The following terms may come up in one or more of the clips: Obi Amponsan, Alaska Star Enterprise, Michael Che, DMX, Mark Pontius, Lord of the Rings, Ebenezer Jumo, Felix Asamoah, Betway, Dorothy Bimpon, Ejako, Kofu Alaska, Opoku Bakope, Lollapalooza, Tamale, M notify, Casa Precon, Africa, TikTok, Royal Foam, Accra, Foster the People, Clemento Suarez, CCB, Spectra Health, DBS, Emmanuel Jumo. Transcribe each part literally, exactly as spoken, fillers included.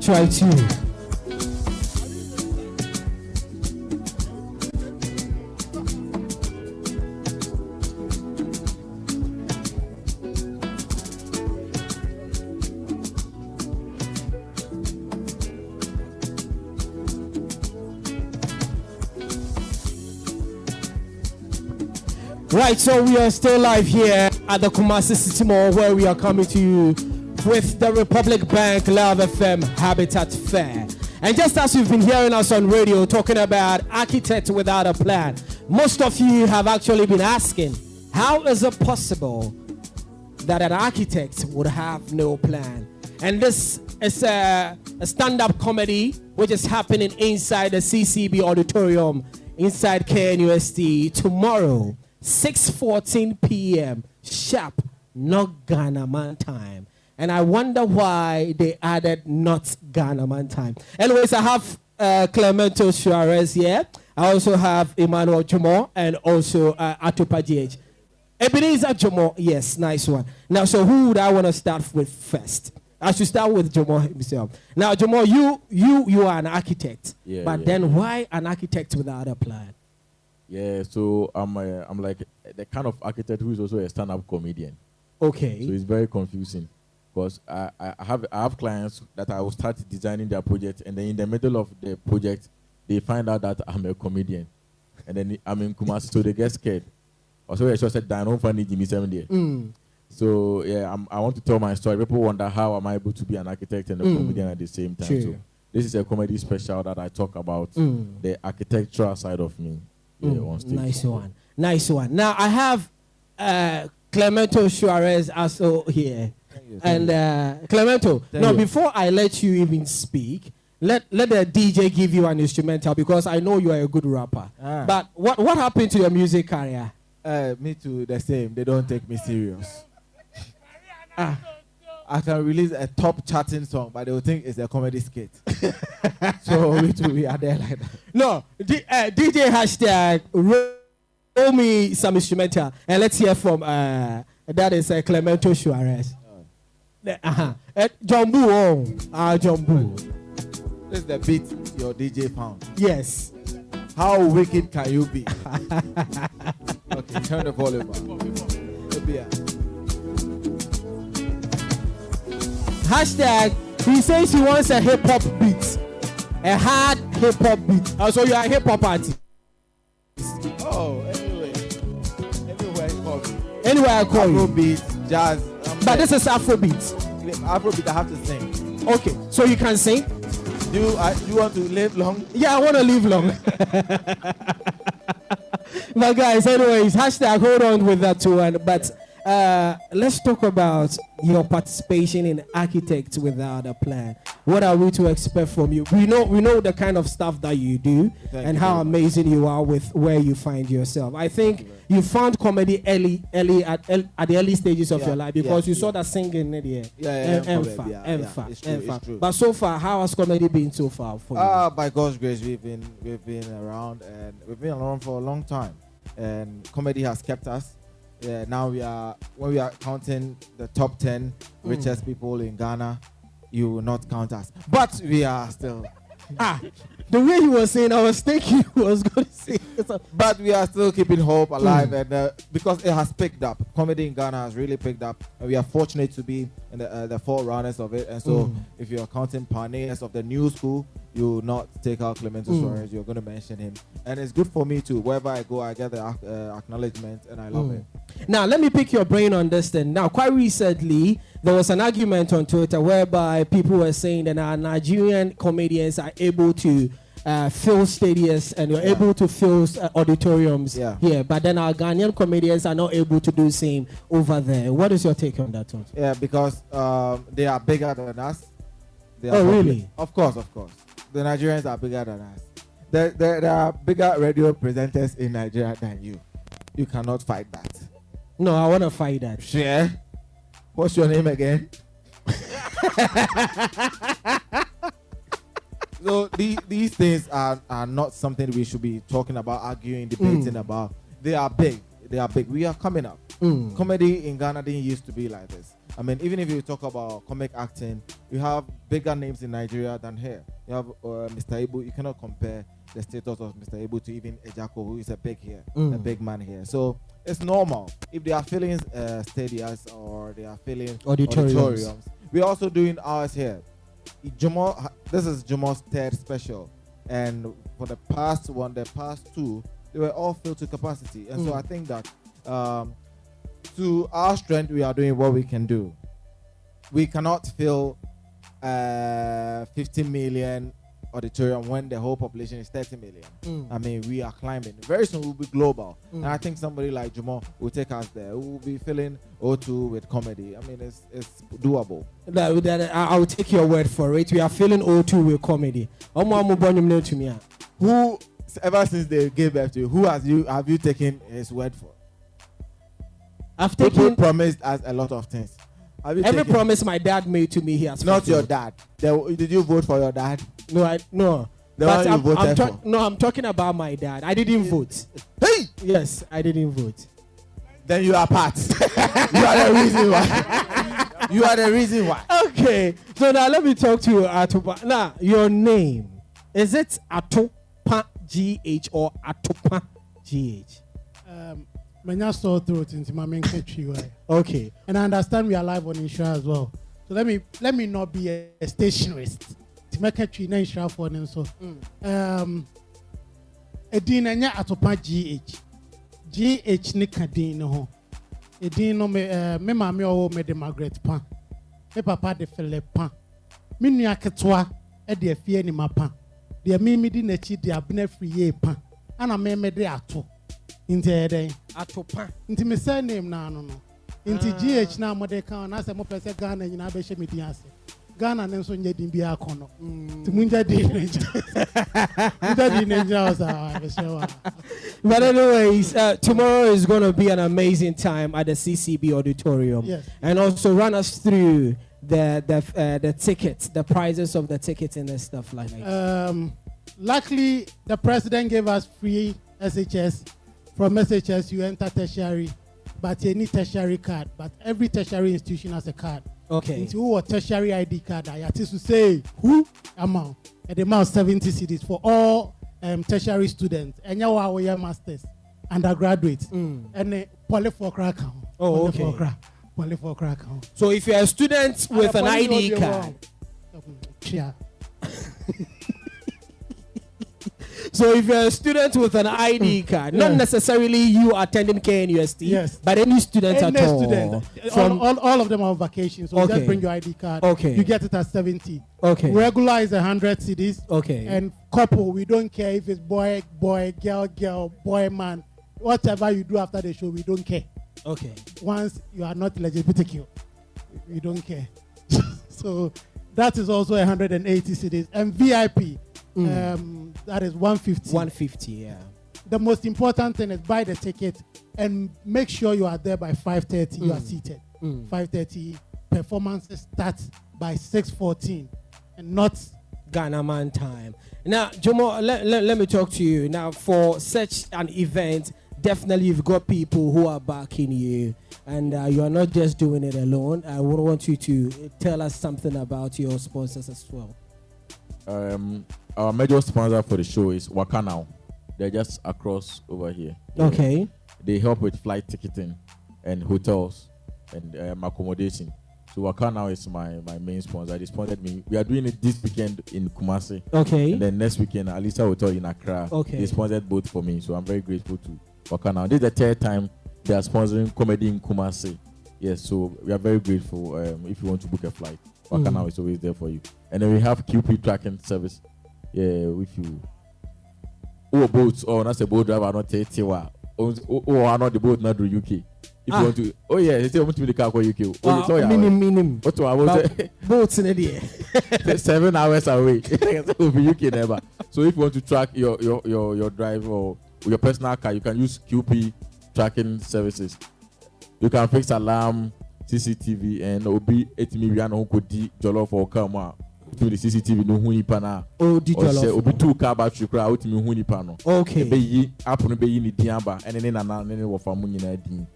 Try to. Right, so we are still live here at the Kumasi City Mall, where we are coming to you with the Republic Bank Love F M Habitat Fair. And just as you've been hearing us on radio talking about architect without a plan, most of you have actually been asking, how is it possible that an architect would have no plan? And this is a, a stand-up comedy which is happening inside the C C B auditorium inside K N U S T tomorrow, six fourteen p.m. sharp, not Ghana man time. And I wonder why they added not Ghana man time. Anyways, I have uh, Clemento Suarez here. I also have Emmanuel Jumo and also uh, Atopadieh. Ebenezer Jumo, yes, nice one. Now, so who would I want to start with first? I should start with Jumo himself. Now, Jumo, you you you are an architect, yeah, but yeah, then yeah. why an architect without a plan? Yeah, so I'm uh, I'm like the kind of architect who is also a stand-up comedian. Okay. So it's very confusing. Because I, I have I have clients that I will start designing their project, and then in the middle of the project, they find out that I'm a comedian, and then I'm in Kumasi, so they get scared. Also, I just said, "I don't find it in seven days." So yeah, I'm, I want to tell my story. People wonder how am I able to be an architect and a mm. comedian at the same time. Sure. So this is a comedy special that I talk about mm. the architectural side of me. Mm. Yeah, on stage. Nice one, nice one. Now I have uh, Clemento Suarez also here. And uh, Clemento, now before I let you even speak, let let the D J give you an instrumental, because I know you are a good rapper. Ah. But what what happened to your music career? Uh, me too, the same. They don't take me serious. ah. I can release a top charting song, but they will think it's a comedy skit. So we too, we are there like that. No, D, uh, D J hashtag roll me some instrumental, and let's hear from uh, that is uh, Clemento Suarez. Uh-huh. Uh, Jumbo, oh. Ah, Jumbo. This is the beat your D J found. Yes. How wicked can you be? Okay, turn the volume up. Hashtag, he says he wants a hip-hop beat. A hard hip-hop beat. Oh, so you are a hip-hop artist. Oh, anyway. Anywhere I call you. Anywhere I call you. Beat, jazz. But this is Afrobeat. Afrobeat, I have to sing. Okay, so you can sing? Do you, uh, you want to live long? Yeah, I want to live long. But guys, anyways, hashtag hold on with that one. But uh, let's talk about your participation in Architects Without a Plan. What are we to expect from you? We know we know the kind of stuff that you do Thank and you how amazing you are with where you find yourself. I think you, you found comedy early, early at, at the early stages of yeah, your life because yeah, you yeah. saw that singing in the air. Yeah, yeah, Enfa, yeah, Enfa, yeah, yeah. But so far, how has comedy been so far for you? Uh, by God's grace, we've been we've been around and we've been around for a long time, and comedy has kept us. yeah, now we are, when we are counting the top ten richest mm. people in Ghana, you will not count us. But we are still. Ah, the way you were saying, I was thinking you was going to say. But we are still keeping hope alive, mm. and uh, because it has picked up. Comedy in Ghana has really picked up, and we are fortunate to be in the, uh, the forerunners of it. And so, mm. if you are counting pioneers of the new school, you will not take out Clemento mm. Suarez. You're going to mention him, and it's good for me too. Wherever I go, I get the uh, acknowledgement, and I love mm. it. Now, let me pick your brain on this thing. Now, quite recently, there was an argument on Twitter whereby people were saying that our Nigerian comedians are able to uh, fill stadiums and you're yeah. able to fill uh, auditoriums yeah. here, but then our Ghanaian comedians are not able to do the same over there. What is your take on that one? Yeah, because um, they are bigger than us. They are oh, public. Really? Of course, of course. The Nigerians are bigger than us. There, there, there are bigger radio presenters in Nigeria than you. You cannot fight that. No, I want to fight that. Sure. What's your name again? So the, these things are, are not something we should be talking about, arguing, debating mm. about. They are big. They are big. We are coming up. Mm. Comedy in Ghana didn't used to be like this. I mean, even if you talk about comic acting, you have bigger names in Nigeria than here. You have uh, Mister Ibu. You cannot compare the status of Mister Ibu to even Ejako, who is a big here, mm. a big man here. So it's normal. If they are filling uh, stadiums or they are filling auditoriums. auditoriums. We're also doing ours here. Jumo, this is Jumo's third special. And for the past one, the past two, they were all filled to capacity. And mm. so I think that um, to our strength, we are doing what we can do. We cannot fill uh, fifty million auditorium when the whole population is thirty million. Mm. I mean, we are climbing. Very soon we'll be global. Mm. And I think somebody like Jumo will take us there. We'll be filling O two with comedy. I mean, it's it's doable. That, that, I'll take your word for it. We are filling O two with comedy. Who, ever since they gave birth to you, who has you, have you taken his word for? I've taken... People promised us a lot of things. Every taken? promise my dad made to me, he has Not fulfilled. Your dad. They, did you vote for your dad? No, I no. The but one I'm, you voted I'm for. No, I'm talking about my dad. I didn't vote. Hey! Yes, I didn't vote. Then you are part. You are the reason why. You are the reason why. Okay. So now let me talk to you, Atopa. Now, your name. Is it Atopa G H or Atopa G H? Um, my sore throat into my main country. Okay. And I understand we are live on insurance as well. So let me let me not be a, a stationist. Mm. Um, edinanya atopa G H. G H ni kadin ho. Edin no me me mama owo me de Margaret pan. Me papa de Philip pan. Me nua ketewa e de afie ni mapa. De me me di nachi de abna free ye pan. Ana me me de ato. Inte eden atopa. Inte me say name na no no. Inte G H na mode kan na se mo pese Ghana nyina be she me di ase. Ghana nenso nje din bia kono. Timunja din nje. Munja din nje osa beswa. But anyways, uh, tomorrow is going to be an amazing time at the C C B auditorium. Yes. And also run us through the the uh, the tickets, the prices of the tickets and the stuff like that. Um luckily the president gave us free S H S. From S H S you enter tertiary, but you need tertiary card, but every tertiary institution has a card. Okay. Into who a tertiary I D card, I had to say who amount at the amount seventy cities for all um, tertiary students and now our masters, undergraduates, mm. and a poly for crack. Oh, okay. Poly for crack. So if you're a student with an I D card, yeah. So if you're a student with an I D card, yeah. not necessarily you attending K N U S T, yes. but any student any at all. Student. All, all, all of them are on vacation, so okay. just bring your I D card. Okay. You get it at seventy. Okay. Regular is one hundred cities. Okay. And couple, we don't care if it's boy, boy, girl, girl, boy, man. Whatever you do after the show, we don't care. Okay. Once you are not L G B T Q, we don't care. So that is also one hundred eighty cities. And V I P. Mm. Um, that is one fifty. one fifty, yeah. The most important thing is buy the ticket and make sure you are there by five thirty. Mm. You are seated. Mm. five thirty. Performances start by six fourteen and not Ghana man time. Now, Jomo, let, let, let me talk to you. Now, for such an event, definitely you've got people who are backing you, and uh, you are not just doing it alone. I would want you to tell us something about your sponsors as well. Um, our major sponsor for the show is Wakanow. They're just across over here. Okay. They help with flight ticketing and hotels and um, accommodation. So Wakanow is my, my main sponsor. They sponsored me. We are doing it this weekend in Kumasi. Okay. And then next weekend, Alisa Hotel in Accra. Okay. They sponsored both for me. So I'm very grateful to Wakanow. This is the third time they are sponsoring comedy in Kumasi. Yes, so we are very grateful. Um, if you want to book a flight, Wakanow mm. is always there for you. And then we have Q P tracking service. Yeah, if you oh boats or oh, not a boat driver, not a Tiwa. Oh, oh, I'm not the boat, not the U K. If ah. you want to, oh yeah, they say I want to be the car for U K. Oh, sorry, minim, minim. What I was boats in the air. Seven hours away. Will be U K never. So if you want to track your your your your drive or your personal car, you can use Q P tracking services. You can fix alarm, C C T V, and Obi eighty million uncle D jollof or come to the C C T V no huni pana. Oh, D jollof. Obi two car battery cry out me huni pano. Okay. Be ye up on be in diamba and then an and then for moon in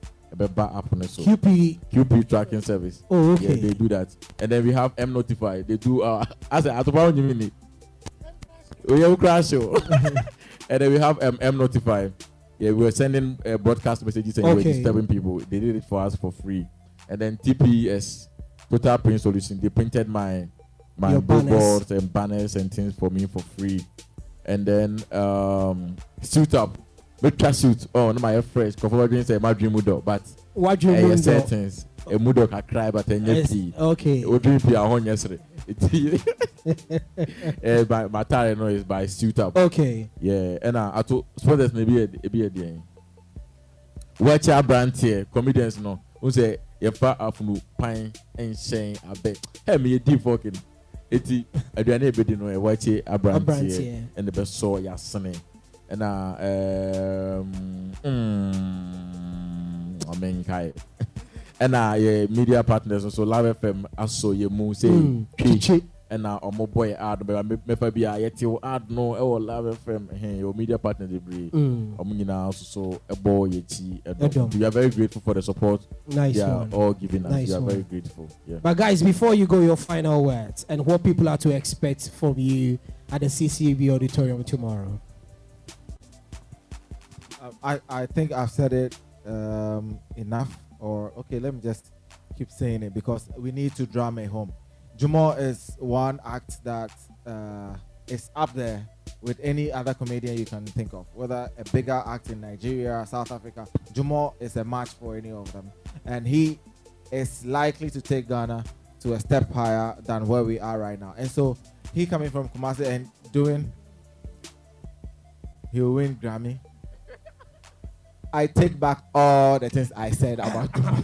Q P Q P tracking service. Oh, okay. Yeah, they do that. And then we have M notify. They do uh as a Atopadieh minute. We have crash. And then we have um, M notify. Yeah, we were sending uh, broadcast messages and okay. we were disturbing people. They did it for us for free. And then T P S Total Print Solution. They printed my my billboards and banners and things for me for free. And then um suit up. Make suit. Oh, no, my fresh. Conforming say my dream mudo, but what dream mudo? Sentence. A mudo can cry, but a nyeti. Okay. What dream be a hon yesterday? uh, by my target no is by suit up. Okay. Yeah, and uh, I to sponsors maybe a be a day. Watch our brand here, comedians no. Who say your far afternoon pine and shame a bet. Hey, me a deep fucking eighty. I do anybody know a watch a brand here and the best saw your sonny. And uh, um, mm, I mean, hi. And our uh, yeah, media partners also Love F M also you move say mm. and our uh, um, boy ad but maybe be a yet you ad no oh Love F M hey, your media partner debris mm. um you know so a boy we are very grateful for the support nice they are all giving nice us we are one. Very grateful yeah. But guys, before you go, your final words and what people are to expect from you at the C C B auditorium tomorrow. I, I think I've said it um, enough. Or okay, let me just keep saying it because we need to drum it home. Jumo is one act that uh, is up there with any other comedian you can think of. Whether a bigger act in Nigeria, South Africa, Jumo is a match for any of them, and he is likely to take Ghana to a step higher than where we are right now. And so he coming from Kumasi and doing, he will win Grammy. I take back all the things I said about him.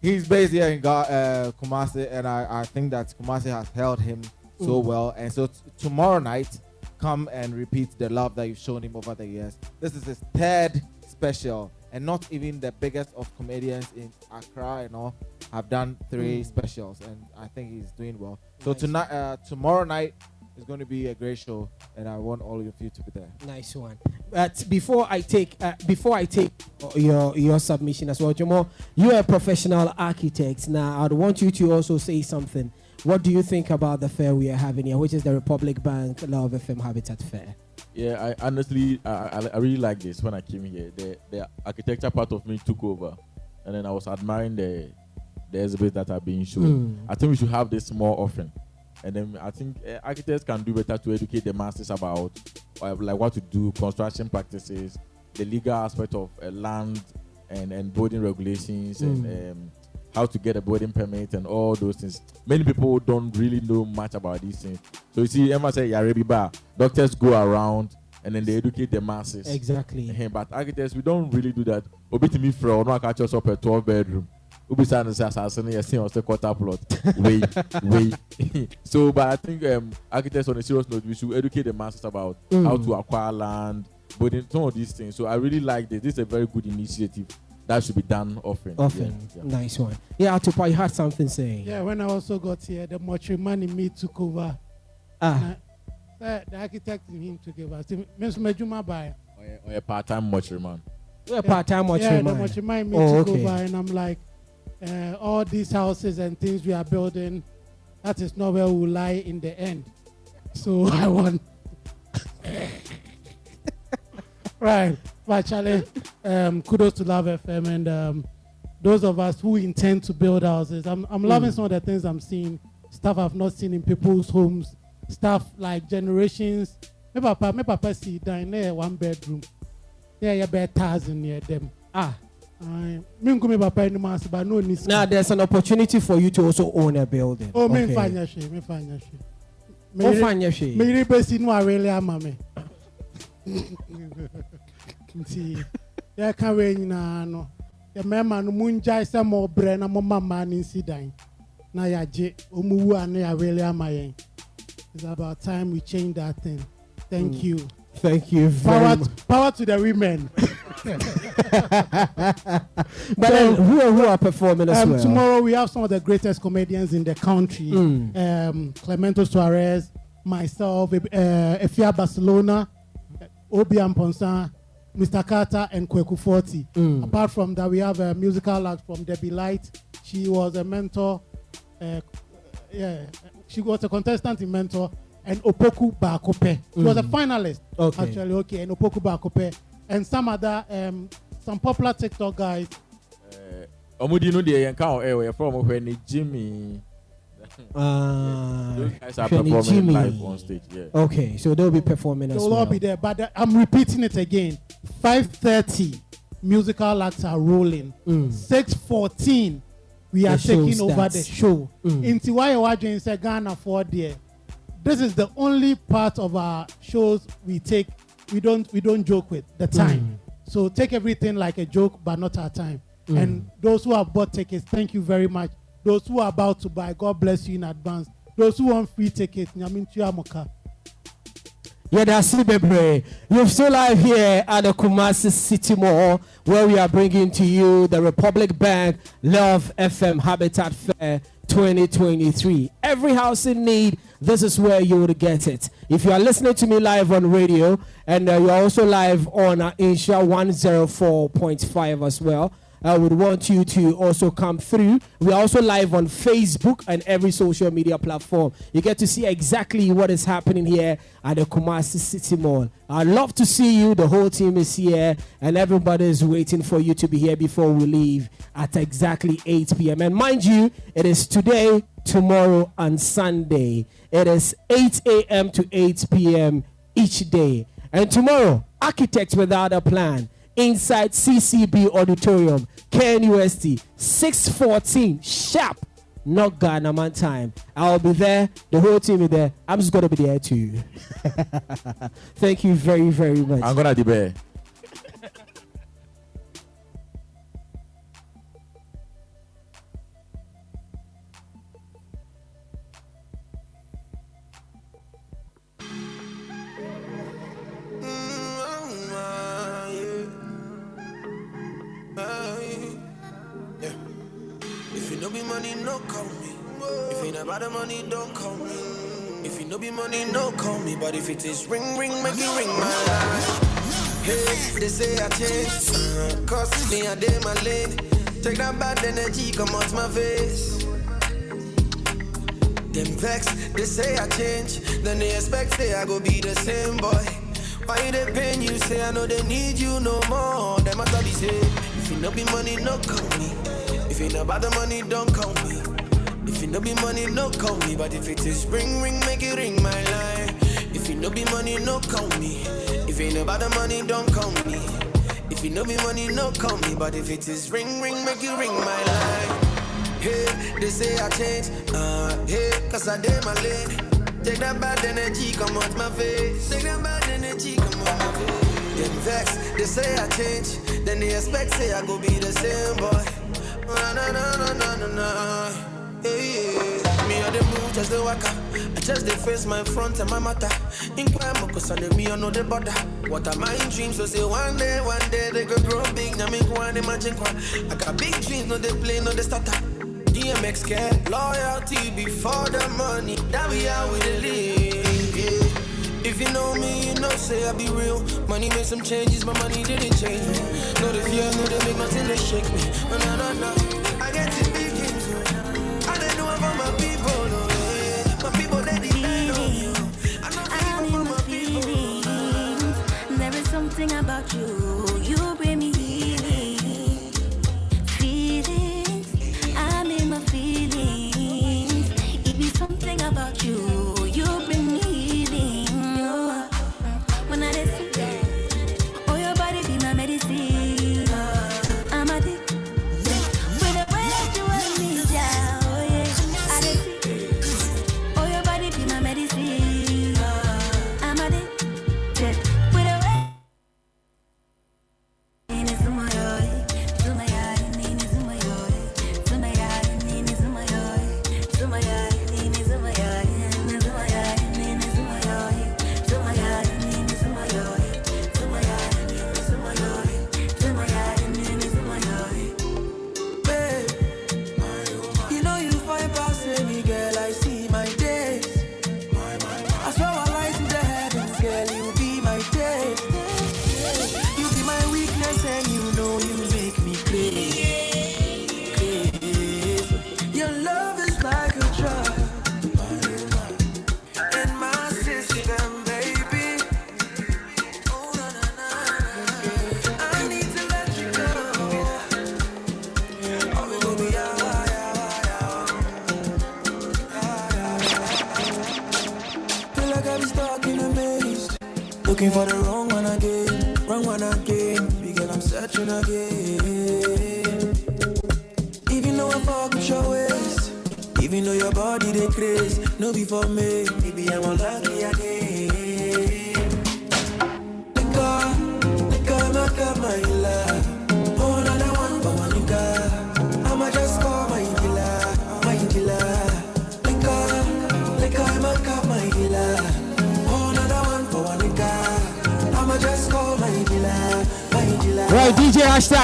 He's based here in uh, Kumasi, and I, I think that Kumasi has held him mm. so well. And so t tomorrow night, come and repeat the love that you've shown him over the years. This is his third special, and not even the biggest of comedians in Accra and all have done three mm. specials, and I think he's doing well. So nice. tonight, uh, tomorrow night, it's going to be a great show, and I want all of you to be there. Nice one. But before I take, uh, before I take your your submission as well, Jomo, you are a professional architect. Now, I'd want you to also say something. What do you think about the fair we are having here, which is the Republic Bank Love F M Habitat Fair? Yeah, I honestly, I, I, I really like this. When I came here, the the architecture part of me took over, and then I was admiring the the exhibits that are being shown. Mm. I think we should have this more often. And then I think uh, architects can do better to educate the masses about uh, like what to do, construction practices, the legal aspect of uh, land and, and building regulations mm. and um, how to get a building permit and all those things. Many people don't really know much about these things. So you see, Emma said, Yarebiba, doctors go around and then they educate the masses. Exactly. Uh, but architects, we don't really do that. Obitimi Fro, no, I catch us up a twelve bedroom. So, but I think um, architects, on a serious note, we should educate the masses about mm. how to acquire land, but in some of these things. So I really like this. This is a very good initiative that should be done often. Often. Yeah, yeah. Nice one. Yeah, Atupa, you had something saying. Yeah, when I also got here, the mortuary money me took over. Ah. Uh, the architect in him took over. Mister Majuma by. Or a part-time watcher man. We're a part-time watcher man. Yeah, the watcher man me oh, took okay. over, and I'm like, uh, all these houses and things we are building, that is not where we will lie in the end. So I want. Right, but Charlie, um, kudos to Love F M and um, those of us who intend to build houses. I'm, I'm loving mm. some of the things I'm seeing. Stuff I've not seen in people's homes. Stuff like generations. My papa, my papa see down there one bedroom. There you bear thousand near them. Ah, now there's an opportunity for you to also own a building. Oh, me find she, me find she. Me find she. Me really no really amame. See, there can't wait na no. The man man munja some more bread na mama man incident. Na ya je omuwu anu ya really amaye. It's about time we change that thing. Thank mm. you. Thank you very power much. To, power to the women. But so, then who are, who are performing as um, well? Tomorrow we have some of the greatest comedians in the country. Mm. Um, Clemento Suarez, myself, uh, Efia Barcelona, Obi Amponsan, Mister Carter, and Kweku Forty. Mm. Apart from that, we have a musical act from Debbie Light. She was a mentor. Uh, yeah, she was a contestant in Mentor. And Opoku Bakope. She mm. was a finalist. Okay. Actually, okay. And Opoku Bakope. And some other, um, some popular TikTok guys. Omudinu de Yanka Airway from when Jimmy. Those guys are performing live on stage. Yeah. Okay, so they'll be performing as well. They'll all be there, but I'm repeating it again. five thirty, musical acts are rolling. Mm. six fourteen, we are taking over the show. In Tiwayewajo in Sagana for there. This is the only part of our shows we take, we don't we don't joke with, the time. Mm. So take everything like a joke, but not our time. Mm. And those who have bought tickets, thank you very much. Those who are about to buy, God bless you in advance. Those who want free tickets, Nyamintua Moka. Yeah, that's it. You're still live here at the Kumasi City Mall, where we are bringing to you the Republic Bank Love F M Habitat Fair twenty twenty-three. Every house in need, this is where you would get it. If you are listening to me live on radio, and uh, you're also live on uh, Asia one oh four point five as well, I would want you to also come through. We're also live on Facebook and every social media platform. You get to see exactly what is happening here at the Kumasi City Mall. I'd love to see you. The whole team is here, and everybody is waiting for you to be here before we leave at exactly eight p m And mind you, it is today, tomorrow, and Sunday. It is eight a m to eight p m each day. And tomorrow, Architects Without a Plan. Inside C C B Auditorium, K N U S T, six fourteen sharp, not Ghana man time. I'll be there. The whole team is there. I'm just gonna be there too. Thank you very, very much. I'm gonna debate. About the money, don't call me. If you no be money, no call me. But if it is ring, ring, make it ring, my life. Hey, they say I changed. Uh, Cause me, I did my lane. Take that bad energy, come out my face. Them vex, they say I change. Then they expect say I go be the same boy. Why they pain you? Say I know they need you no more. Them I thought they say, if you no be money, no call me. If you no about the money, don't call me. If you no be money, no call me. But if it is ring, ring, make it ring, my life. If you no be money, no call me. If ain't about the money, don't call me. If you no be money, no call me. But if it is ring, ring, make it ring, my life. Hey, they say I change. Uh, hey, cause I did my lane. Take that bad energy, come out my face. Take that bad energy, come out my face. Them vex, they say I change. Then they expect say I go be the same boy. Na na na na na na. Hey, yeah. Me, I dey move, just dey waka. I just dey face my front and my matter. Inquire more, cause I dey me, I know the border. What are my dreams? So say one day, one day they go grow big. Now make one imagine one. I got big dreams, no they play, no they starter. D M X care, loyalty before the money. That we are, we live. Yeah. If you know me, you know, say I be real. Money made some changes, but money didn't change me. Know the fear, know they make my thing, they shake me. No, no, no, no. I get to begin to. I don't know about my people, no. My people, they depend on you. I know I'm in my feelings. There is something about you. You bring me healing. Feelings. I'm in my feelings. It be something about you.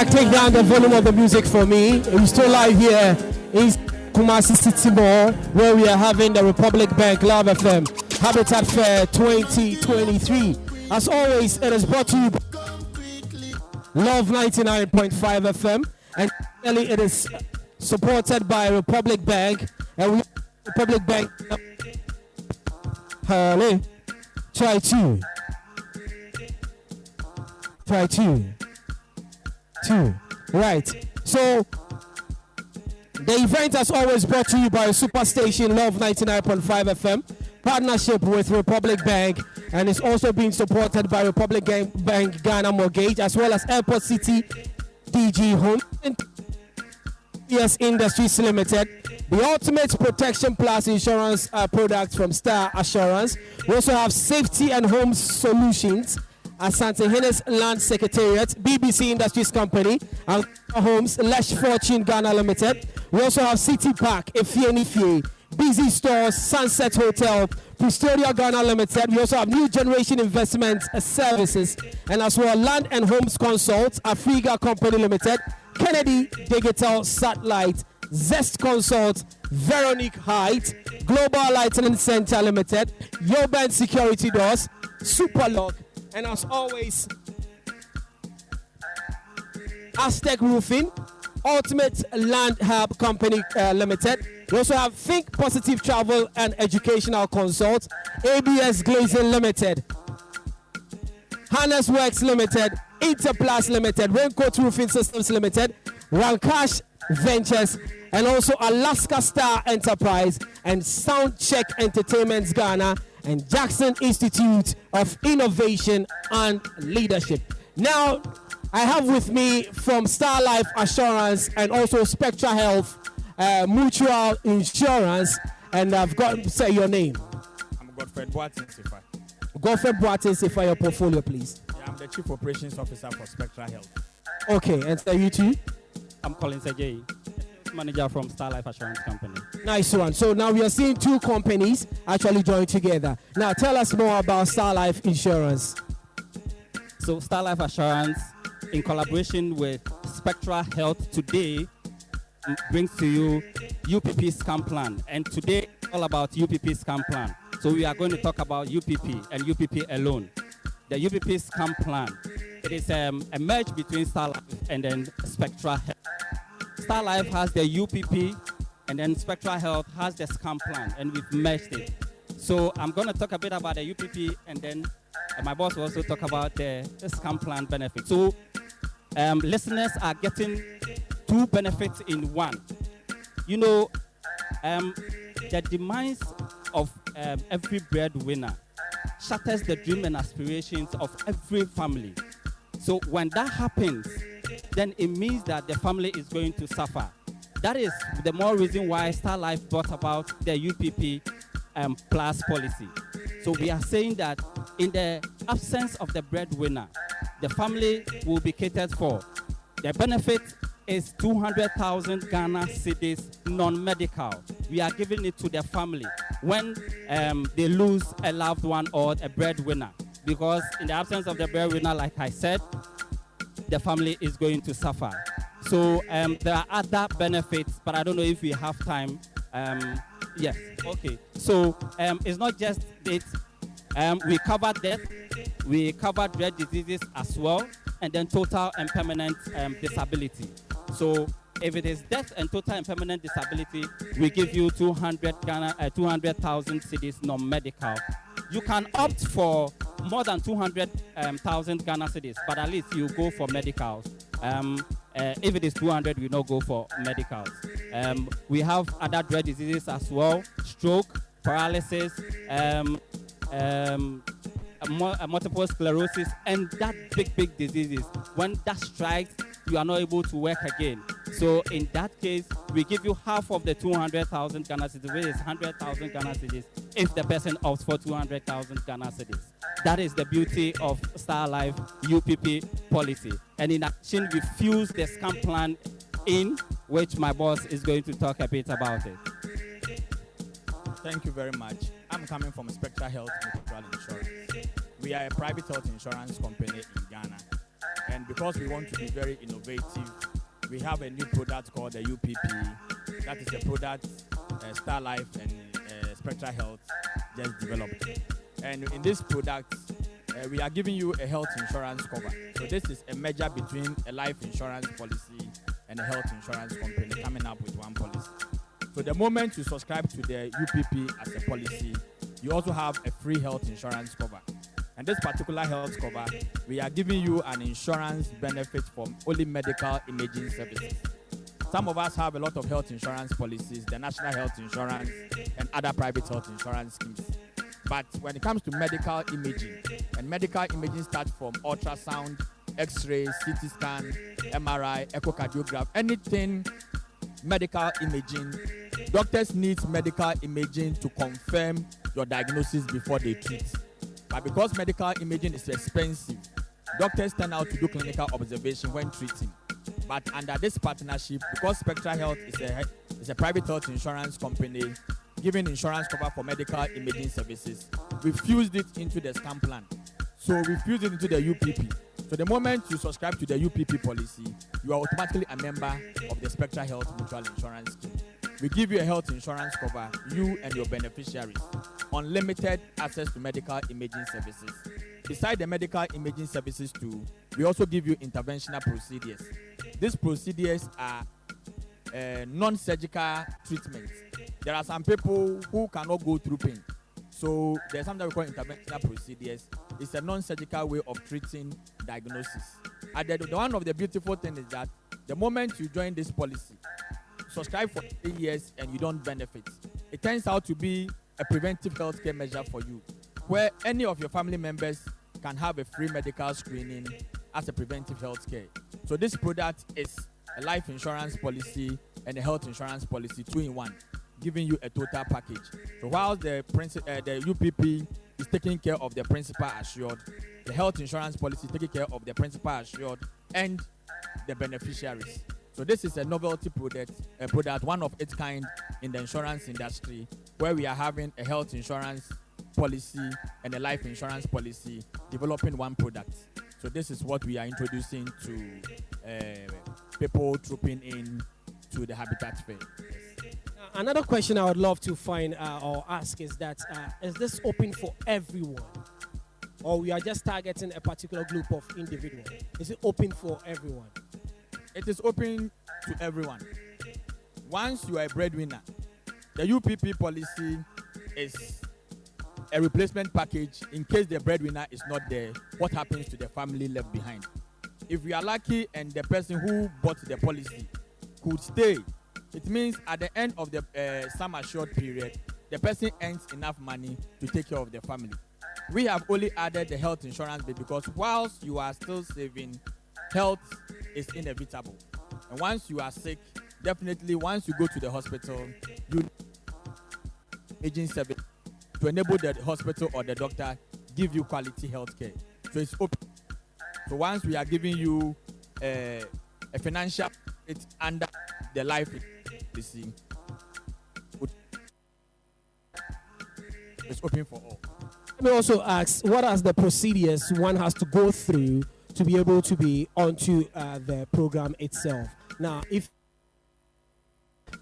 Take down the volume of the music for me. We're still live here in Kumasi City Mall, where we are having the Republic Bank Love F M Habitat Fair twenty twenty-three. As always, it is brought to you by Love ninety-nine point five F M, and really it is supported by Republic Bank. And we Republic Bank. Hello, try to try to. Two. Right. So the event as always brought to you by Superstation Love ninety-nine point five F M, partnership with Republic Bank, and it's also being supported by Republic Bank Ghana Mortgage, as well as Airport City, D G Home, and D B S Industries Limited, the Ultimate Protection Plus Insurance uh, product from Star Assurance. We also have Safety and Home Solutions, Asante Hennes Land Secretariat, B B C Industries Company, and Homes, Lesh Fortune Ghana Limited. We also have City Park, Efienifie, Busy Stores, Sunset Hotel, Pistoria Ghana Limited. We also have New Generation Investment Services, and as well Land and Homes Consult, Africa Company Limited, Kennedy Digital Satellite, Zest Consult, Veronique Heights, Global Lightning Center Limited, Yoban Security Doors, Superlock, and as always, Aztec Roofing, Ultimate Land Hub Company uh, Limited. We also have Think Positive Travel and Educational Consult, A B S Glazing Limited, Harness Works Limited, Interplast Limited, Raincoat Roofing Systems Limited, Rankash Ventures, and also Alaska Star Enterprise and Soundcheck Entertainments Ghana, and Jackson Institute of Innovation and Leadership. Now, I have with me from Star Life Assurance and also Spectra Health uh, Mutual Insurance, and I've got to say your name. I'm Godfred Boateng Sifa. Godfred Boateng Sifa, your portfolio, please. Yeah, I'm the Chief Operations Officer for Spectra Health. Okay, and so you too? I'm Colin Sejeyi, manager from Star Life Assurance Company. Nice one. So now we are seeing two companies actually join together. Now tell us more about Star Life Insurance. So Star Life Assurance, in collaboration with Spectra Health, today brings to you U P P Scam Plan. And today all about U P P Scam Plan. So we are going to talk about U P P and U P P alone. The U P P scam plan. It is um, a merge between Star Life and then Spectra Health. Star Life has the U P P and then Spectra Health has the scam plan, and we've merged it. So I'm going to talk a bit about the U P P, and then my boss will also talk about the scam plan benefits. So um, listeners are getting two benefits in one. You know, um, the demise of um, every breadwinner shatters the dream and aspirations of every family. So when that happens, then it means that the family is going to suffer. That is the more reason why Star Life brought about the U P P um, plus policy. So we are saying that in the absence of the breadwinner, the family will be catered for. The benefit is two hundred thousand Ghana cedis non-medical. We are giving it to the family when um, they lose a loved one or a breadwinner. Because in the absence of the breadwinner, like I said, the family is going to suffer. So um, there are other benefits, but I don't know if we have time. Um, yes, okay. So um, it's not just it. Um, we cover death, we cover dread diseases as well, and then total and permanent um, disability. So if it is death and total and permanent disability, we give you two hundred thousand cedis non-medical. You can opt for more than two hundred thousand Ghana cedis, but at least you go for medicals. Um, uh, if it is two hundred, we don't go for medicals. Um, we have other dread diseases as well, stroke, paralysis, um, um, multiple sclerosis, and that big, big diseases. When that strikes, you are not able to work again. So in that case, we give you half of the two hundred thousand Ghana cedis, which is one hundred thousand Ghana cedis, if the person opts for two hundred thousand Ghana cedis. That is the beauty of Star Life U P P policy. And in action, we fuse the scam plan in, which my boss is going to talk a bit about it. Thank you very much. I'm coming from Spectra Health Mutual Insurance. We are a private health insurance company in Ghana. And because we want to be very innovative, we have a new product called the U P P. That is a product uh, Star Life and uh, Spectra Health just developed. And in this product, uh, we are giving you a health insurance cover. So this is a merger between a life insurance policy and a health insurance company coming up with one policy. So the moment you subscribe to the U P P as a policy, you also have a free health insurance cover. And this particular health cover, we are giving you an insurance benefit from only medical imaging services. Some of us have a lot of health insurance policies, the national health insurance and other private health insurance schemes. But when it comes to medical imaging, and medical imaging starts from ultrasound, X-ray, C T scan, M R I, echocardiograph, anything medical imaging. Doctors need medical imaging to confirm your diagnosis before they treat. But because medical imaging is expensive, doctors turn out to do clinical observation when treating. But under this partnership, because Spectra Health is a, is a private health insurance company giving insurance cover for medical imaging services, we fused it into the scam plan. So we fused it into the U P P. So the moment you subscribe to the U P P policy, you are automatically a member of the Spectra Health Mutual Insurance Scheme. We give you a health insurance cover, you and your beneficiaries, unlimited access to medical imaging services. Besides the medical imaging services too, we also give you interventional procedures. These procedures are uh, non-surgical treatments. There are some people who cannot go through pain. So there's something we call interventional procedures. It's a non-surgical way of treating diagnosis. And the, the one of the beautiful things is that the moment you join this policy, subscribe for eight years and you don't benefit. It turns out to be a preventive healthcare measure for you, where any of your family members can have a free medical screening as a preventive healthcare. So this product is a life insurance policy and a health insurance policy, two in one, giving you a total package. So while the, uh, the U P P is taking care of the principal assured, the health insurance policy is taking care of the principal assured and the beneficiaries. So this is a novelty product, a product one of its kind in the insurance industry, where we are having a health insurance policy and a life insurance policy developing one product. So this is what we are introducing to uh, people trooping in to the Habitat Fair. Yes. another question I would love to find uh, or ask is that uh, is this open for everyone, or we are just targeting a particular group of individuals? Is it open for everyone? It is open to everyone. Once you are a breadwinner, the U P P policy is a replacement package in case the breadwinner is not there. What happens to the family left behind? If we are lucky and the person who bought the policy could stay, it means at the end of the uh, sum assured period, the person earns enough money to take care of the family. We have only added the health insurance bit because whilst you are still saving, health is inevitable. And once you are sick, definitely once you go to the hospital, you need aging service to enable the hospital or the doctor give you quality health care. So it's open. So once we are giving you uh, a financial, it's under the life policy. It's open for all. Let me also ask, what are the procedures one has to go through to be able to be onto uh, the program itself? Now, if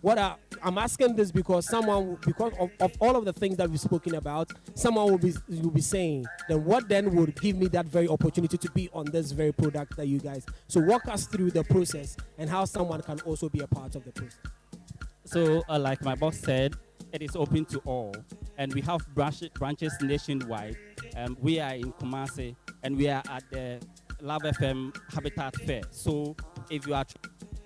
what are, I'm asking this because someone, because of, of all of the things that we've spoken about, someone will be will be saying, then what then would give me that very opportunity to be on this very product that you guys? So walk us through the process and how someone can also be a part of the process. So, uh, like my boss said, it is open to all, and we have branch, branches nationwide. Um, we are in Kumasi, and we are at the Love F M Habitat Fair. So if you are,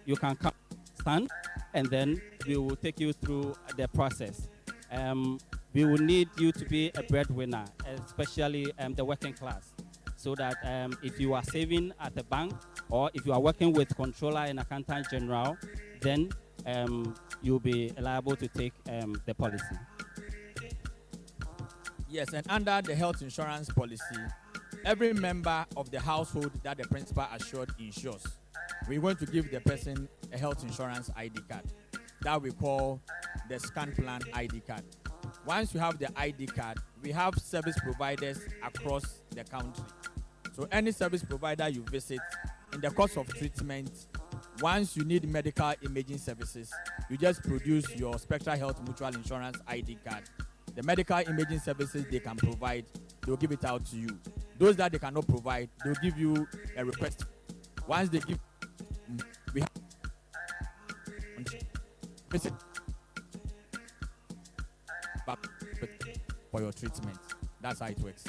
you can come stand, and then we will take you through the process. Um, we will need you to be a breadwinner, especially um, the working class, so that um, if you are saving at the bank or if you are working with controller and accountant general, then um, you'll be liable to take um, the policy. Yes, and under the health insurance policy, every member of the household that the principal assured insures, we want to give the person a health insurance I D card that we call the scan plan I D card. Once you have the I D card, we have service providers across the country. So any service provider you visit, in the course of treatment, once you need medical imaging services, you just produce your Spectra Health Mutual Insurance I D card. The medical imaging services they can provide, they'll give it out to you. Those that they cannot provide, they'll give you a request. Once they give, we have for your treatment. That's how it works.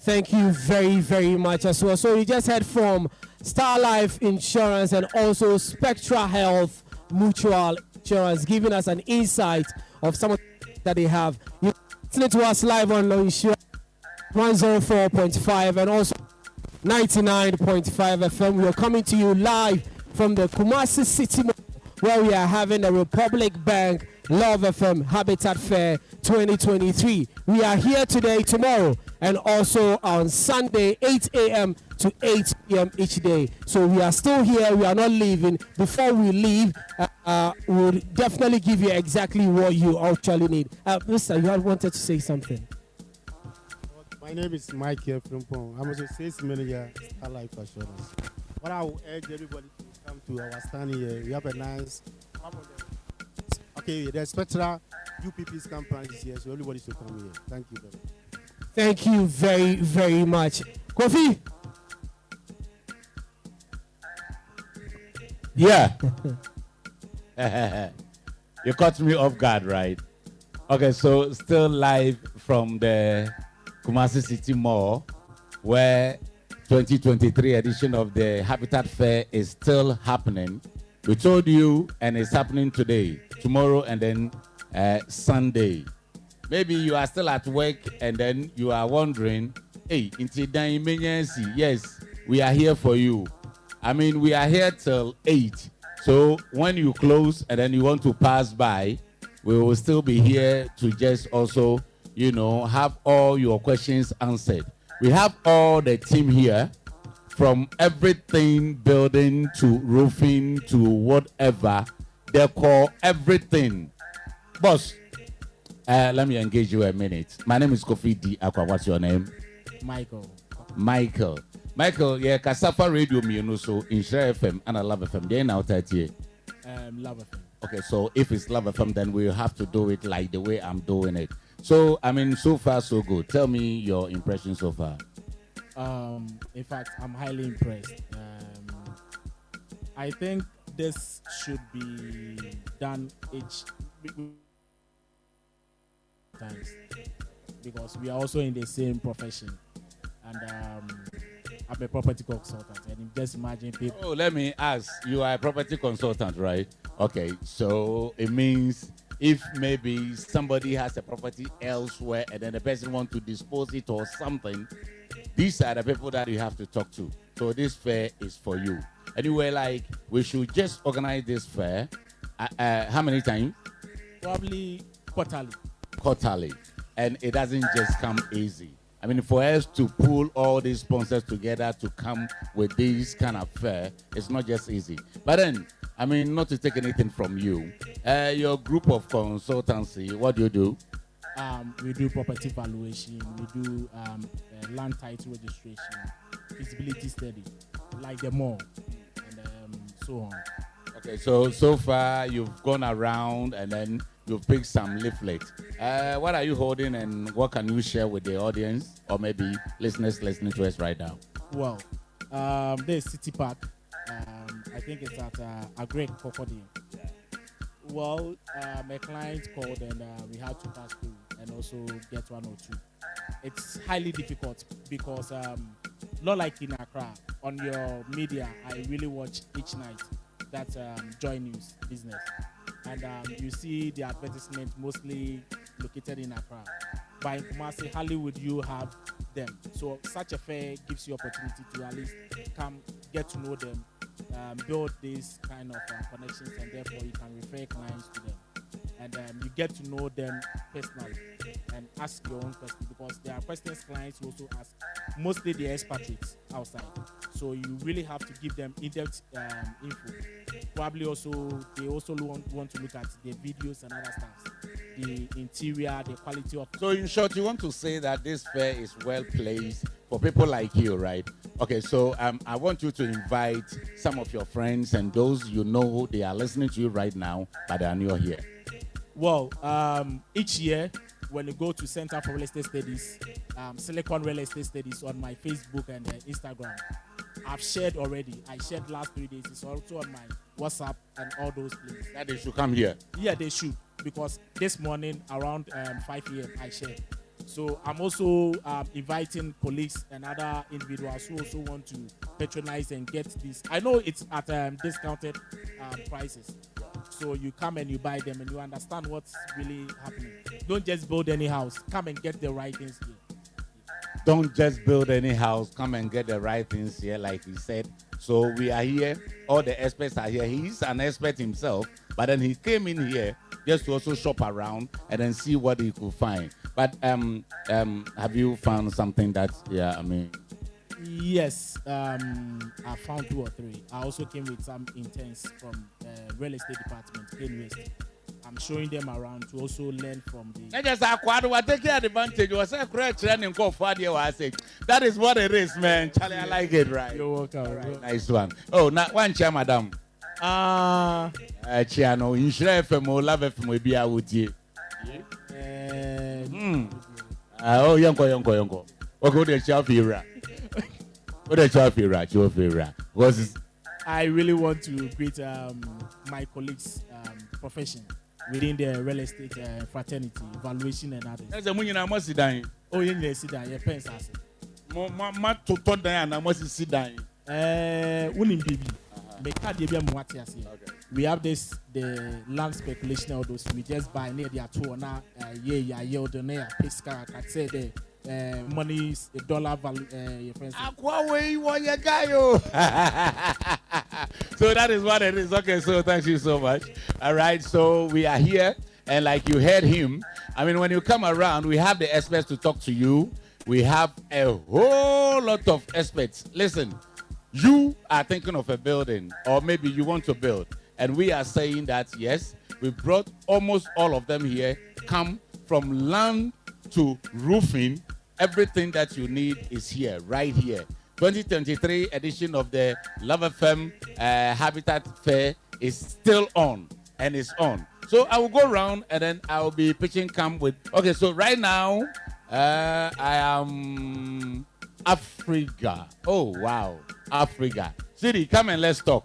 Thank you very, very much as well. So you just heard from Star Life Insurance and also Spectra Health Mutual Insurance, giving us an insight of some of that they have. You're listening to us live on Love Insurance one oh four point five and also ninety-nine point five F M. We are coming to you live from the Kumasi City Mall, where we are having the Republic Bank Love F M Habitat Fair twenty twenty-three. We are here today, tomorrow, and also on Sunday, eight a m to eight p m each day. So we are still here. We are not leaving. Before we leave, uh, uh, we'll definitely give you exactly what you actually need. Uh, Mister, you had wanted to say something. My name is Michael Frimpong. I'm also sales manager at Star Life Assurance. What I would urge everybody to come to our stand here. We have a nice. Okay, the Spectra U P P's campaign is here, so everybody should come here. Thank you very much. Thank you very, very much. Kofi? Yeah. You caught me off guard, right? Okay, so still live from the Kumasi City Mall, where twenty twenty-three edition of the Habitat Fair is still happening. We told you, and it's happening today, tomorrow, and then uh, Sunday. Maybe you are still at work, and then you are wondering, hey, yes, we are here for you. I mean, we are here till eight. So when you close and then you want to pass by, we will still be here to just also, you know, have all your questions answered. We have all the team here, from everything, building to roofing to whatever, decor, everything. Boss, uh, let me engage you a minute. My name is Kofi Diakwa. What's your name? Michael. Michael. Michael, yeah, Kasafa Radio, you know, so in Share F M and I Love F M. They're now thirty-eight. Um, Love F M. Okay, so if it's Love F M, then we'll have to do it like the way I'm doing it. So, I mean, so far, so good. Tell me your impression so far. Um, in fact, I'm highly impressed. Um, I think this should be done each times because we are also in the same profession. And um, I'm a property consultant. And just imagine people. Oh, let me ask. You are a property consultant, right? Okay, so it means if maybe somebody has a property elsewhere and then the person wants to dispose it or something, these are the people that you have to talk to. So this fair is for you. Anyway, like, we should just organize this fair. Uh, uh, how many times? Probably quarterly. Quarterly. And it doesn't just come easy. I mean, for us to pull all these sponsors together to come with this kind of fair, it's not just easy. But then, I mean, not to take anything from you, uh, your group of consultancy, what do you do? Um, we do property valuation, we do um, uh, land title registration, feasibility study, like the mall, and um, so on. Okay, so, so far you've gone around and then you've picked some leaflets. Uh, what are you holding and what can you share with the audience or maybe listeners listening to us right now? Well, um, there's City Park. Um, I think it's at uh, a great Kofi. Yeah. Well, um, a client called and uh, we had to pass through and also get one or two. It's highly difficult because um, not like in Accra, on your media, I really watch each night. That's um, Joy News business. And um, you see the advertisement mostly located in Accra. By Kumasi, Hollywood, you have them. So such a fair gives you opportunity to at least come, get to know them, um, build these kind of uh, connections, and therefore you can refer clients to them. And um, you get to know them personally and ask your own questions because there are questions clients also ask, mostly the expatriates outside. So you really have to give them in-depth um, info. Probably also, they also want, want to look at the videos and other stuff, the interior, the quality of... So in short, you want to say that this fair is well placed for people like you, right? Okay, so um, I want you to invite some of your friends and those you know, they are listening to you right now, but they are not here. Well, um, each year when you go to Center for Real Estate Studies, um, Silicon Real Estate Studies on my Facebook and uh, Instagram, I've shared already. I shared last three days. It's also on my WhatsApp and all those places. That they should come here. Yeah, they should because this morning around um, five P M I shared. So I'm also um, inviting colleagues and other individuals who also want to patronize and get this. I know it's at um, discounted um, prices. So you come and you buy them and you understand what's really happening. Don't just build any house. Come and get the right things here. Don't just build any house. Come and get the right things here, like he said. So we are here. All the experts are here. He's an expert himself. But then he came in here just to also shop around and then see what he could find. But um, um, have you found something that, yeah, I mean... Yes, um, I found two or three. I also came with some interns from uh, real estate department, K N U S T. I'm showing them around to also learn from the... That is what it is, man. Charlie, I like it, right? You're welcome. All right, nice one. Oh, now, one chair, madam. Ah. Uh, chair, no. Insure F M O, Love F M O, be out with you. Oh, yonko, yonko, yonko. Okay, the chair for you, right? I really want to greet um, my colleagues' um, profession within the real estate uh, fraternity, valuation and others. Oh, you need to sit down. Your parents are sitting. Mama, to talk down, I must sit down. Eh, unim baby. We have this the land speculation all those. We just buy near their two now. Yeah, yeah, yeah. The near Pisca, I say there. Uh, money, a dollar value. Uh, so that is what it is. Okay, so thank you so much. All right, so we are here, and like you heard him, I mean, when you come around, we have the experts to talk to you. We have a whole lot of experts. Listen, you are thinking of a building, or maybe you want to build, and we are saying that yes, we brought almost all of them here. Come from land to roofing, everything that you need is here, right here. twenty twenty-three edition of the Love F M uh, Habitat Fair is still on. and it's on. So I will go around and then I'll be pitching camp with. Okay, so right now uh, I am Africa. Oh, wow. Africa. City, come and let's talk.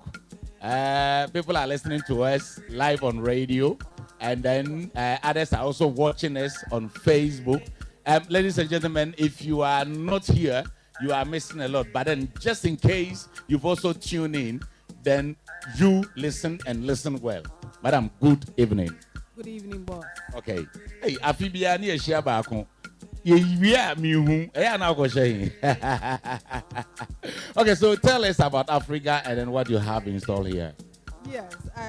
Uh, people are listening to us live on radio. And then uh, others are also watching us on Facebook. Um, ladies and gentlemen, if you are not here, you are missing a lot. But then just in case you've also tuned in, then you listen and listen well. Madam, good evening. Good evening, boss. Okay. Hey, Afibia ni eshia baako. Okay, so tell us about Africa and then what you have installed here. Yes, uh,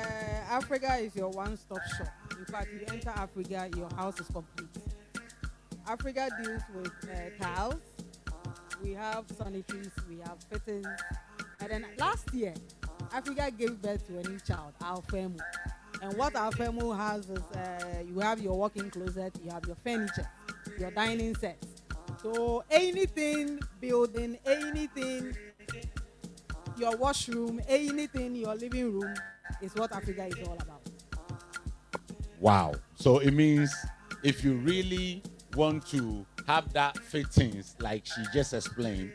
Africa is your one-stop shop. In fact, you enter Africa, your house is complete. Africa deals with uh, tiles, we have sanitaries, we have fittings. And then last year, Africa gave birth to a new child, our Femu. And what our Femu has is uh, you have your walk-in closet, you have your furniture, your dining sets. So anything building, anything, your washroom, anything, your living room is what Africa is all about. Wow. So it means if you really want to have that fittings, like she just explained,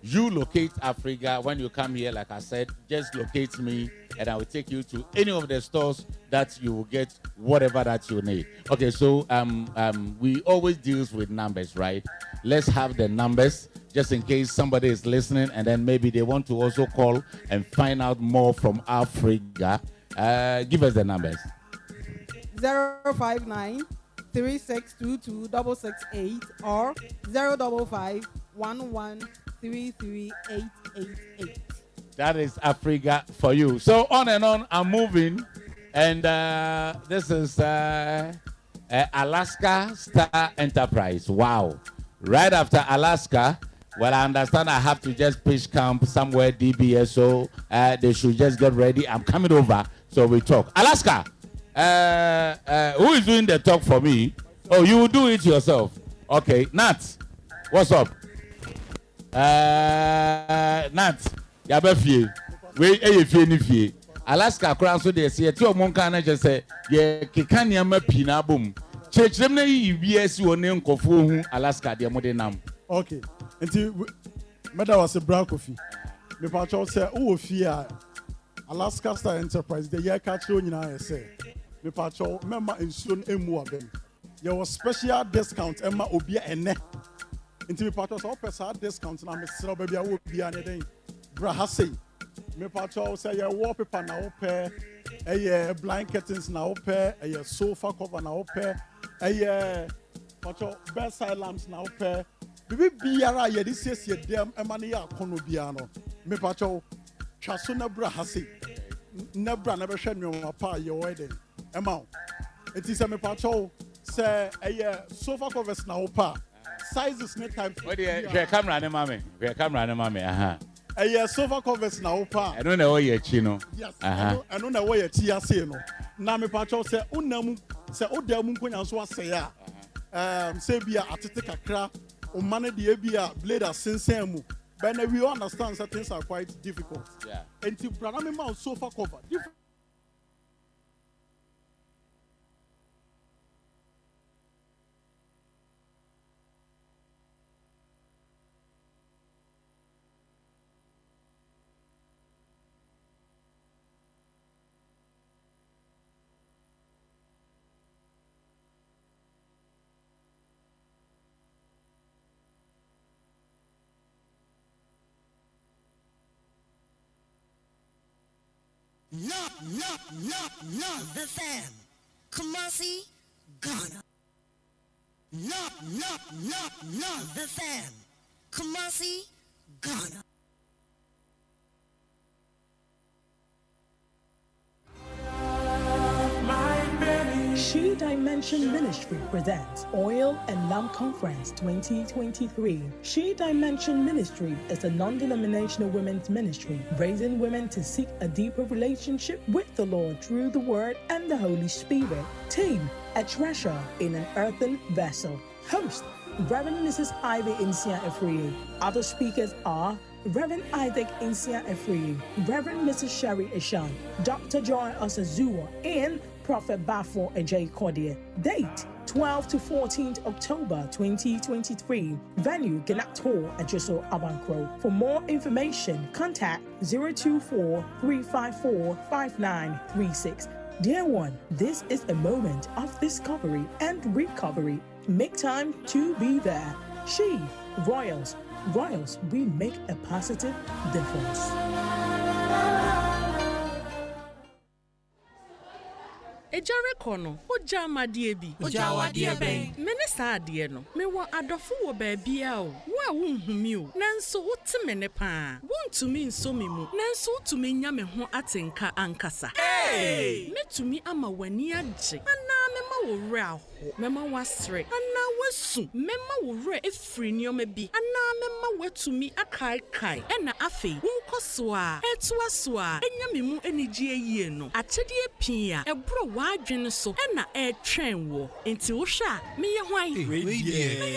you locate Africa. When you come here, like I said, just locate me and I will take you to any of the stores that you will get whatever that you need. Okay, so um, um, we always deal with numbers, right? Let's have the numbers just in case somebody is listening and then maybe they want to also call and find out more from Africa. Uh, give us the numbers. zero five nine, three six two two, six six eight or zero double five, one one three three eight eight eight. That is Africa for you. So on and on, I'm moving, and uh, this is uh, uh, Alaska Star Enterprise. Wow! Right after Alaska, well, I understand I have to just pitch camp somewhere D B S, so uh, they should just get ready. I'm coming over, so we talk. Alaska, uh, uh, who is doing the talk for me? Oh, you will do it yourself. Okay, Nat, what's up? Uh, Nat, Yabafie, we Ayefie Alaska crown so they say, two Monkana just say, Ye Kikanyama Pina boom. Church them na E B S one name Kofu, Alaska, their modern name. Okay, and Mada was a brown coffee. The patron said, oh, fear Alaska Star Enterprise, the Yakatron in I say. The patron member in soon Emu of them. There was special discount, Emma Obia and Ne. Into the part of all pesad discounts, and I'm a sell baby. I will be anything. Brahasi, my part of say a wallpaper now pair, a blankets now pair, a sofa cover now pair, a part of bedside lamps now pair. Baby, be a year this is your damn Emania Conobiano. My part of Chasuna Brahasi, never never shed me on papa your wedding. Amount it is a my part of say a sofa covers now pair. Sizes next time. What do you? We're camera and mommy. We're camera and mommy. Aha. A sofa covers now. I don't know why you're chino. Yes. I don't know why you're chino. Now me patcho say unamu say odemu kwenye swa seya. Um, say biya atetika kra. Umane diye biya blader sinsemu. But we understand that things are quite difficult. Yeah. Until branami ma sofa cover. Love, love, love, love F M. Kumasi, Ghana. Love, love, love, love F M. Kumasi, Ghana. She Dimension Ministry presents Oil and Lamp Conference twenty twenty-three. She Dimension Ministry is a non-denominational women's ministry, raising women to seek a deeper relationship with the Lord through the Word and the Holy Spirit. Team, a treasure in an earthen vessel. Host, Reverend Missus Ivy Insia Efriye. Other speakers are Reverend Isaac Insia Efraim, Reverend Missus Sherry Eshan, Doctor Joy Osazuwa, and Prophet Bafo Ajay Cordia. Date twelfth to fourteenth October twenty twenty-three. Venue Gannett Hall at Jisoo Abankro. For more information, contact zero two four, three five four, five nine three six. Dear one, this is a moment of discovery and recovery. Make time to be there. She, Royals, Royals, we make a positive difference. Ejare kono, oja madiebi, oja wadiebe. Menesa adieno, mewa adofu wo bebiao. Wa wunhumio, nanso utimene pa. Wuntumi nsomimu, nanso utumi nyame ho atenka ankasa. Hey! Metumi ama wani agye. Mema wo mema wasre ana wasu mema wo re efri nioma bi ana mema wetumi akai kai ena afi unkoso a etua so a enyamemu enigye yie no atede pia ebro wadwene so ena etwen wo enti wo hwa me ye hwan ye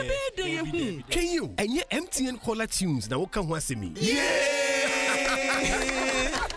be de ye hu can you enye M T N caller tunes na wo ka ho asemi yeah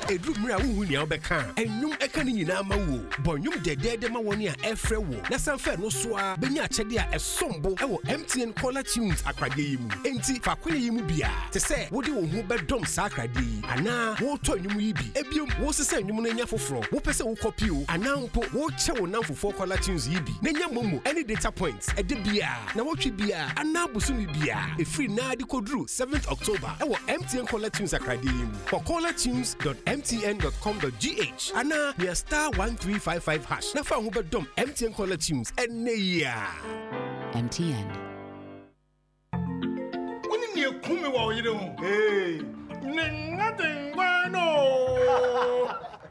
Edumra wuhuni a obeka enum eka ni nyina ma wo bonyum dedede ma woni a efre wo na sanfa no so a benya chede a esombo ewo M T N caller tunes akwade yimu enti fa kwele yimu bia te se wo de wo hu bedom sa akwade yi ana wo to nyum yi bi ebiom wo se se nyum na nya foforo wo pese wo copy o ana mpo wo che wo na foforo caller tunes yi bi na nya momo any data points e de bia na wo twi bia ana busumi bia e free na di kodru seventh October ewo M T N caller tunes akwade yimu for caller tunes dot M T N dot com dot G H Anna near star one three five five hash. Nafa Huber Dom M T N caller tunes and Naya M T N. When in your Kumiwa, you know, hey, nothing, no,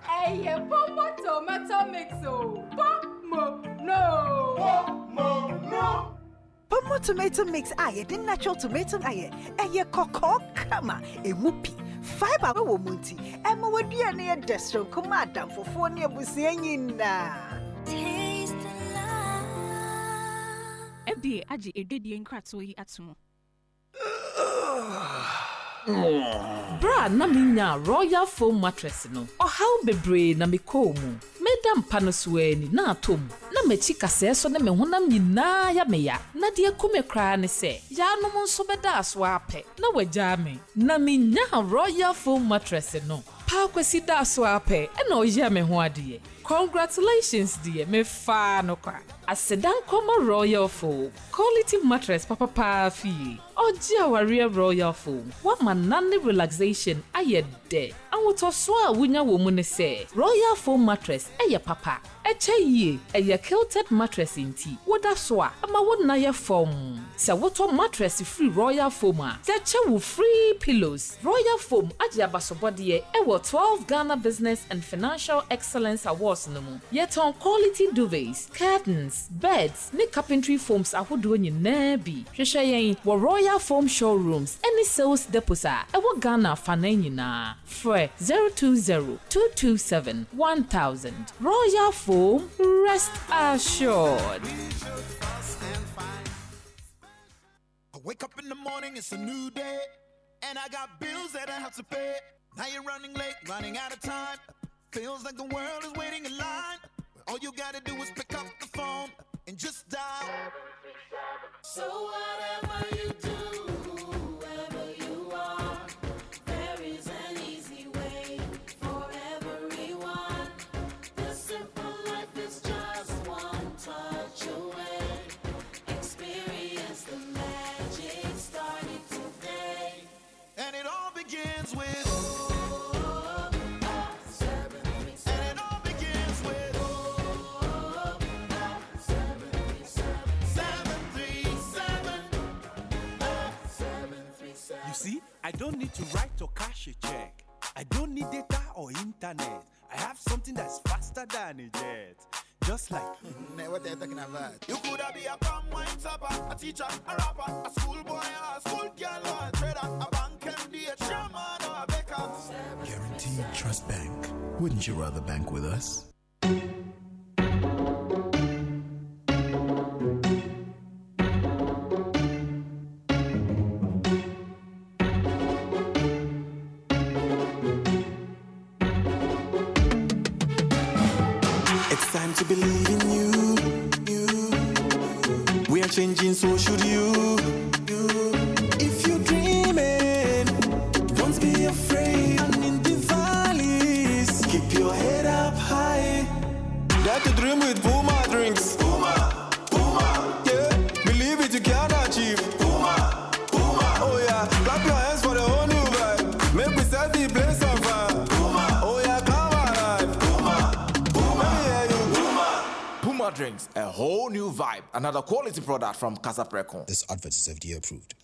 hey, Papa Tomato Mixo, Papa, no, Papa, no. Pomo tomato mix aye, the natural tomato aye, and your cocoa kama, a whoopee, fiber womunti, and my dear near destro, comadam for four near Busianina. Taste the love. Ebbe, Aji, a dedian cratzoy atomo. Bra, Namina, Royal Foam mattress no, or how bebre Namikomu. Madam Panosweni, na tom, na mechika says on the Mehunam Nina Yamea, Nadia Kumekra and say, Yanomon Sobeda Swape, no we jammy, Namina Royal Foam mattress no, Pakwesi da Swape, and no Yamehua. Congratulations, dear, me fa no kwa. A sedan coma Royal Foam, quality mattress, papa pa fee. Oh, dear, Royal Foam. What manly relaxation are you there? And what a swa winya woman say. Royal Foam mattress, eh, your papa. Eche ye, a your kilted mattress in tea. What a swa, and my wood naya foam. Sir, what a mattress free Royal Foama. That will free pillows. Royal Foam, Adiabasobodie, eh, well, twelve Ghana Business and Financial Excellence Awards. Yet on quality duvets, curtains, beds, ne carpentry foams are who doing in Nabi. Shashayan were Royal Foam showrooms, any sales depots are what Ghana Fanenina. Fre zero two zero, two two seven, one thousand. Royal Foam, rest assured. I wake up in the morning, it's a new day, and I got bills that I have to pay. Now you're running late, running out of time. Feels like the world is waiting in line. All you gotta do is pick up the phone and just dial. So whatever you do, wherever you are, there is an easy way for everyone. The simple life is just one touch away. Experience the magic starting today. And it all begins with I don't need to write or cash a check. I don't need data or internet. I have something that's faster than a jet. Just like mm-hmm. What are you talking about? You could have been a palm-wine tapper, a teacher, a rapper, a schoolboy, a school girl, or a trader, a bank M D, a chairman, or a baker. Guaranteed Trust Bank. Wouldn't you rather bank with us? Thank you. It's time to believe in you. You. We are changing, so should you. You. If you're dreaming, don't be afraid. And in the valleys, keep your head up high. Dare to dream with Puma drinks. Puma, Puma, yeah. Believe it, you can achieve. Puma, Puma, oh yeah. Clap your hands for the whole new vibe. Make we set the place on fire. Drinks, a whole new vibe. Another quality product from Casa Precon. This advert is F D A approved.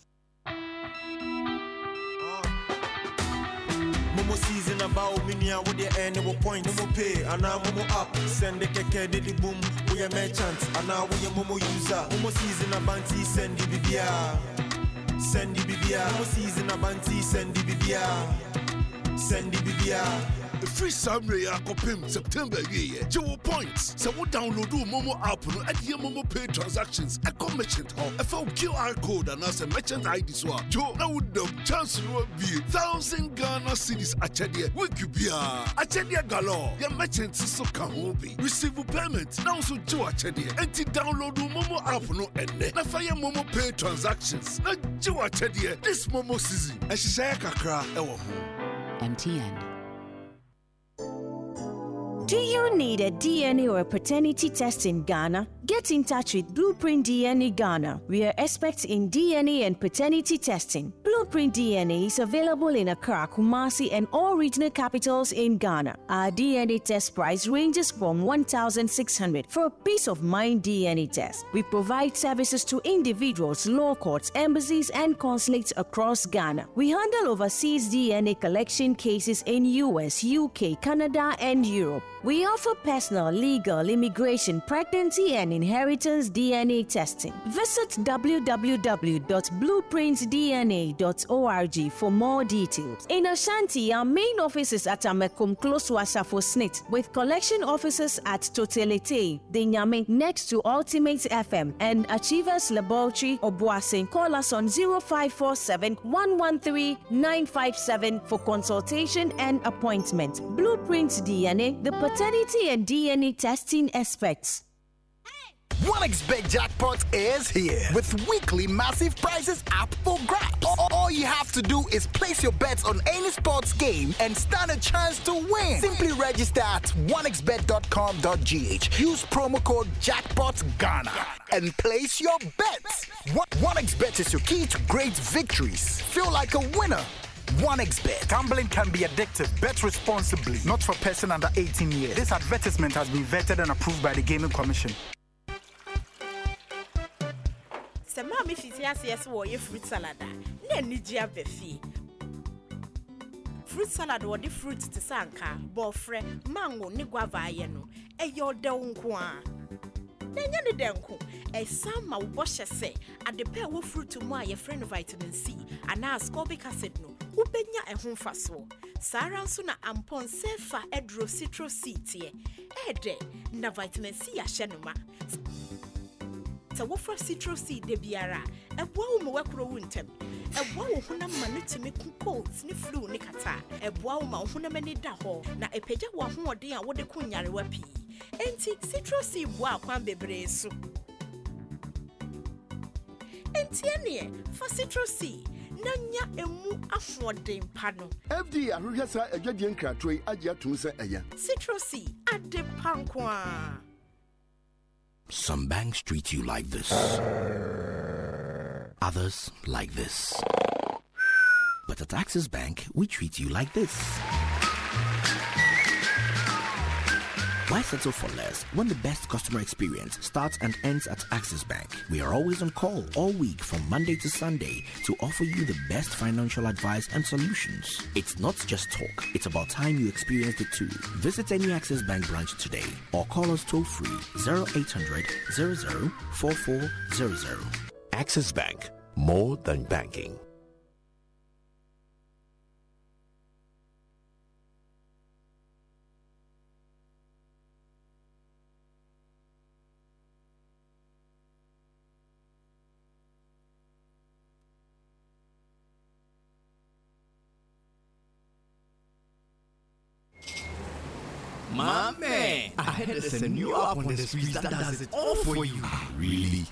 Momo season about minia with the end of point. Momo pay and now Momo up. Send the keke did boom. We are merchants and now we are Momo user. Momo season about send the B B R. Send the B B R. Momo season about send the B B R. Send the B B R. Free summary I copim September yeah. Joe points. So we download the Momo app and the Momo pay transactions. I come merchant hall. I found Q R code and as a merchant I D so Joe now would the chance to be thousand Ghana cities achedia. We could be achedia galore. Your merchant so can be receive payment. Now so Joe achedia. And to download the Momo app no and na fire Momo pay transactions. Now Joe achedia. This Momo season. And she say kakra ewo. M T N. Do you need a D N A or a paternity test in Ghana? Get in touch with Blueprint D N A Ghana. We are experts in D N A and paternity testing. Blueprint D N A is available in Accra, Kumasi and all regional capitals in Ghana. Our D N A test price ranges from one thousand six hundred dollars for a peace of mind D N A test. We provide services to individuals, law courts, embassies and consulates across Ghana. We handle overseas D N A collection cases in U S, U K, Canada and Europe. We offer personal, legal, immigration, pregnancy and inheritance D N A testing. Visit w w w dot blueprint d n a dot org for more details. In Ashanti, our main office is at Amekum close to Asafo Snit, with collection offices at Totelete, Dinyame, next to Ultimate F M, and Achievers Laboratory, Obuasin. Call us on zero five four seven, one one three, nine five seven for consultation and appointment. Blueprint D N A, the paternity and D N A testing experts. one X bet Jackpot is here with weekly massive prizes up for grabs. All, all you have to do is place your bets on any sports game and stand a chance to win. Simply register at one x bet dot com dot g h. Use promo code JackpotGhana and place your bets. one X bet is your key to great victories. Feel like a winner. one X bet. Gambling can be addictive. Bet responsibly. Not for person under eighteen years. This advertisement has been vetted and approved by the Gaming Commission. The mommy she says yes, we have fruit salad. Ne nijiya befi. Fruit salad or the fruit to sanka, bofre, mango, ni guava yeno. E yo de unkwa. Nenya ni de unku. E sama uboshe se. At the pair wo fruit to mwa ye friend vitamin C. And ascorbic acid no. Ubenya e humfaso. Saransuna ampon sefa edro citro city. Ede na vitamin C ya shenuma. So what for citrus seed de biara? A bow mawakro wintem. A wow huna manutimik colds ni flu ni kata. A bow ma huna many daho. Na a peja wahua dea what the kunyari wapi. Enti citrus seed wa kwan bebre su. Enti anye for citrus seed. Nanya emu afodem pano. F D arugasa a jadian kratwe aja tunsa aya. Citrus seed at the pankwa. Some banks treat you like this, others like this. But at Access Bank, we treat you like this. Why settle for less when the best customer experience starts and ends at Access Bank? We are always on call all week from Monday to Sunday to offer you the best financial advice and solutions. It's not just talk. It's about time you experienced it too. Visit any Access Bank branch today or call us toll free zero eight hundred, zero zero, four four zero zero. Access Bank. More than banking. My man, I heard there's a new app on the streets that does it all for you. Really?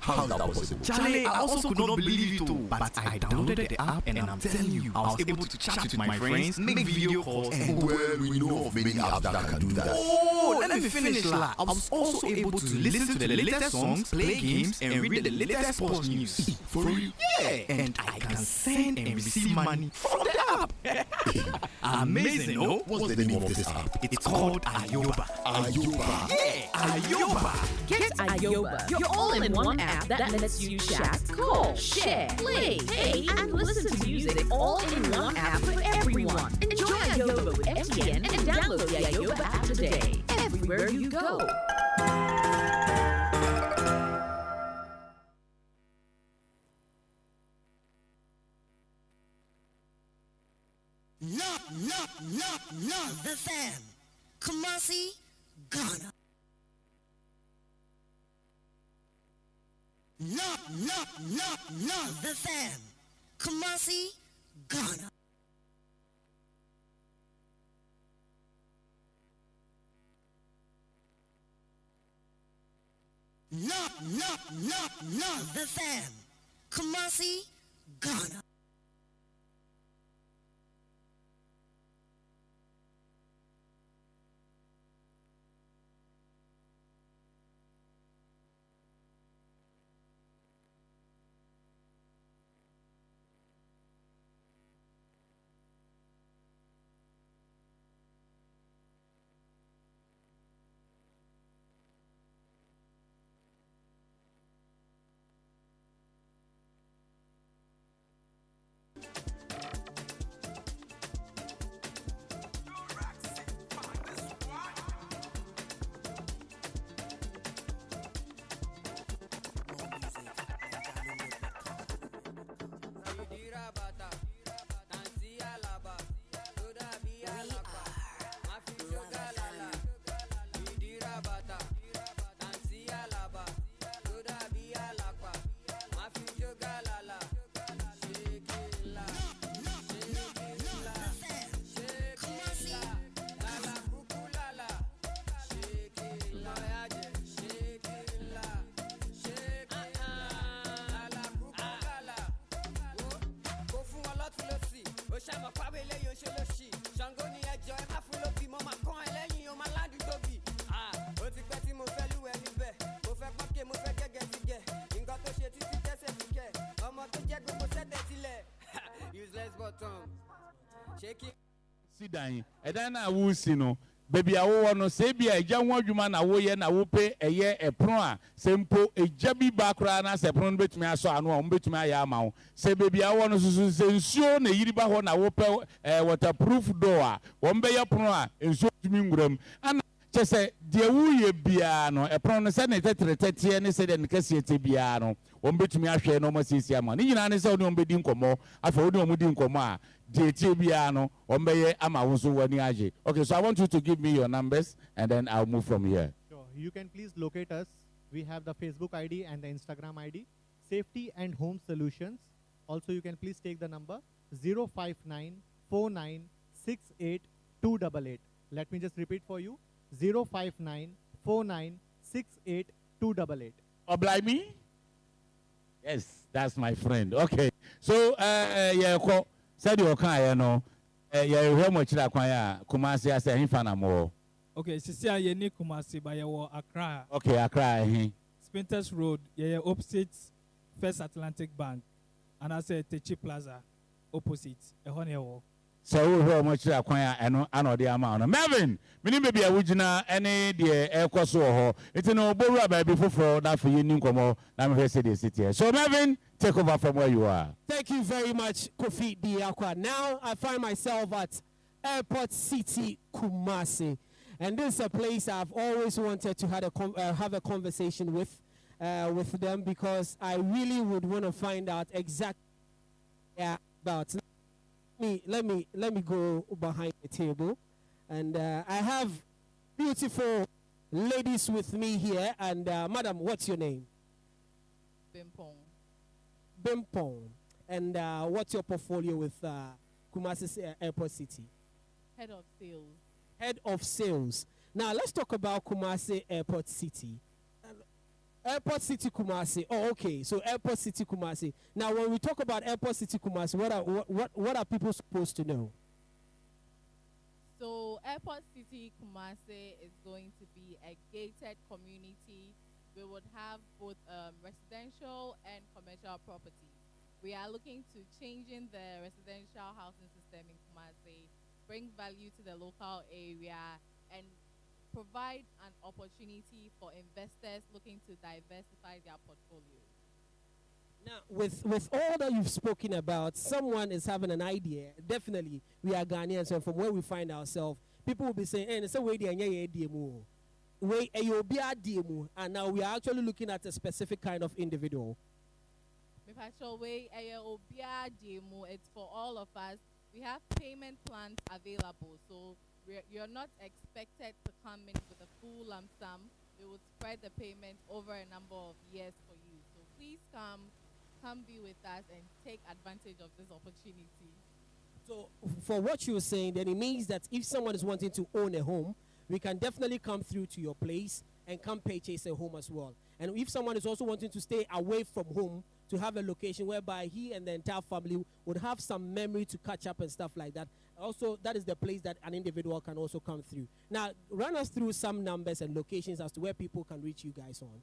How is that possible? Charlie, I also could not believe it too, but I downloaded the app and I'm telling you, I was able to chat with my friends, make video calls, and well, we know of many apps that can do that. Oh, let me finish la. I was also able to listen to the latest songs, play games, and read the latest sports news. For real? Yeah, and I can send and receive money from the app. Amazing, no? What's the name of this app? It's called Ayoba. Ayoba. Yeah, Ayoba. Get Ayoba, your all-in-one app that lets you chat, call, share, play, pay, and listen to music all in one app for everyone. Enjoy Ayoba with M T N and download the Ayoba app today, everywhere you go. Love, love, love, love F M. Kumasi, Ghana. Love, love, love, love F M. Kumasi, Ghana. Love, love, love, love F M. Kumasi, Ghana. See dying, and then I will see no baby. I want to say, be a young woman. I will yen. I will pay a year a proa. Simple a jabby background as a prone bit me. I saw no one bit my amount. Say, baby, I want to say, soon a yriba one. I will pay a waterproof door. One bay a proa and so to me. And just say, dear, we biano a promise senator thirty and said, and Cassia Tibiano. One bit me. I share no more C C money. You know, I saw no bidding como. I found no bidding coma. Okay, so I want you to give me your numbers and then I'll move from here. Sure. You can please locate us. We have the Facebook I D and the Instagram I D. Safety and Home Solutions. Also, you can please take the number zero five nine four nine six eight two eight eight. Let me just repeat for you. zero five nine four nine six eight two eight eight. Oblige me? Yes, that's my friend. Okay. So, uh, yeah, call. Said you okay, you know. Yeah, how much that kwaya Kumasi as a infana more. Okay, sister, you need Kumasi by your Accra. Okay, Accra. Spinters Road, yeah, opposite First Atlantic Bank, and I said Techi Plaza, opposite. A honey wall. So how much that kwaya and ano the amount. Melvin, me ni baby awujina any the air kwaso ho. It's no borrow baby for that for you new come. I'm here say the city. So Melvin, take over from where you are. Thank you very much, Kofi Diakwa. Now I find myself at Airport City, Kumasi. And this is a place I've always wanted to have a, con uh, have a conversation with, uh, with them, because I really would want to find out exactly about. Let me, let me, let me go behind the table. And uh, I have beautiful ladies with me here. And uh, madam, what's your name? Bimpong. Bimpong. And uh, what's your portfolio with uh, Kumasi Airport City? Head of Sales. head of sales. Now let's talk about Kumasi Airport City. Airport City Kumasi. Oh, okay. So Airport City Kumasi. Now, when we talk about Airport City Kumasi, what are what what, what are people supposed to know? So Airport City Kumasi is going to be a gated community. We would have both um, residential and commercial properties. We are looking to changing the residential housing system in Kumasi, bring value to the local area, and provide an opportunity for investors looking to diversify their portfolio. Now, with, with all that you've spoken about, someone is having an idea. Definitely, we are Ghanaians, and from where we find ourselves, people will be saying, hey, it's a way D M O. And now we are actually looking at a specific kind of individual. It's for all of us. We have payment plans available, so you're not expected to come in with a full lump sum. We will spread the payment over a number of years for you. So please come, come be with us and take advantage of this opportunity. So for what you're saying, then it means that if someone is wanting to own a home, we can definitely come through to your place and come purchase a home as well. And if someone is also wanting to stay away from home, to have a location whereby he and the entire family would have some memory to catch up and stuff like that. Also, that is the place that an individual can also come through. Now, run us through some numbers and locations as to where people can reach you guys on.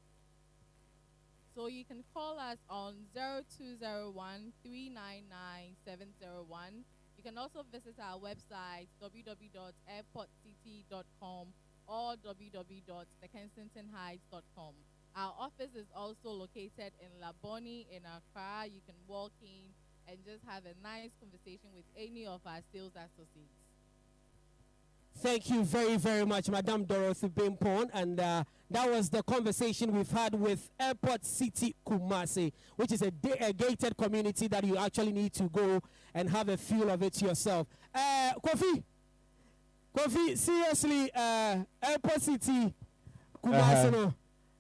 So you can call us on zero two zero one, three nine nine, seven zero one. You can also visit our website, w w w dot airport city dot com or w w w dot the kensington heights dot com. Our office is also located in Laboni, in Accra. You can walk in and just have a nice conversation with any of our sales associates. Thank you very, very much, Madam Dorothy Bimpon. And uh, that was the conversation we've had with Airport City Kumasi, which is a, a gated community that you actually need to go and have a feel of it yourself. Uh, Kofi, Kofi, seriously, uh, Airport City Kumasi, uh-huh. no?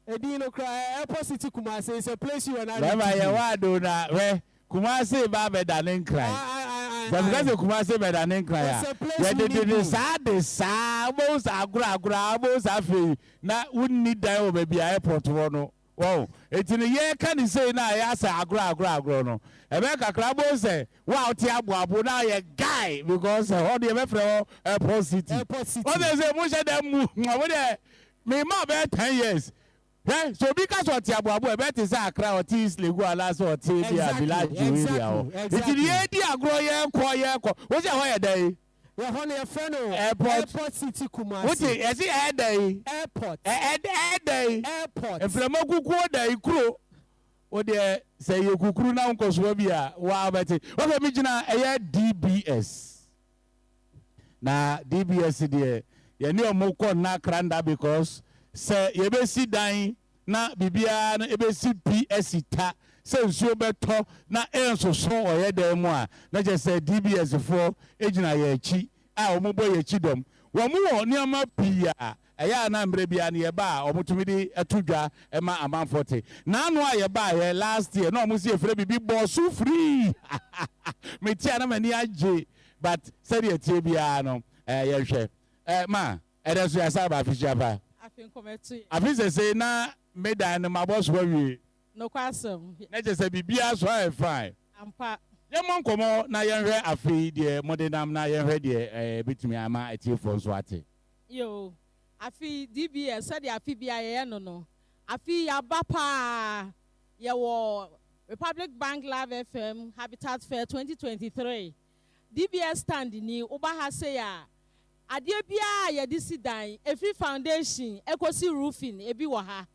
Airport City Kumasi is a place you and I do that. Where Kumasi Babe Danin cry. But because of Kumasi Babe Danin cry, when they do the sad, the sabos, agra, grabos, afi, not wouldn't need that over be airport. Wow, it's in a year can you say now, yes, agra, grabro. No, America Crabo say, wow, Tiabu, now a guy because all the Airport Airport City. What is a much of them? My mother, ten years. Yeah, so because what you are doing, that is a crowd. It is legal, alas, or T V, village, Julia. It's the idea, growing, quiet. What's your holiday day? Your honey, a friend, Airport City Kumasi. What's it? As it a day, airport, a day, airport. And from a good quarter, you crew. What they say, you could crew now because we'll be a wow, but it's what I'm making a D B S. Now, D B S, dear, you know, more called Nakranda because. Say you be see dying na bibia na you be see P S ta say you be to na enso so oye dem a na just say D B S for ejina ye chi a omugbo ye chi dom wo mu wo niam pia eya na mbre bia na ye ba omutumi di atudwa e ma amanforte na anu a ye ba ye last year na omusi efre bibi bo so free me tia na mani age but said ye tie bia no eh ye hwe eh ma e dey so ya sa ba fichiafa. I think I say na made and my boss were we. No question. Let us say be as well fine. I'm part. Your monk come on, now you're afraid, dear, modernam, now you're ready, a bit me, I'm at you for Swati. Yo, I feel D B S, said I feel B I A, no, no. I feel your bapa, your Republic Bank, Love F M, Habitat Fair twenty twenty-three. D B S standing you, Oba Hasea. Adiabia ya disi dan every foundation ekosi roofing ebi wa ha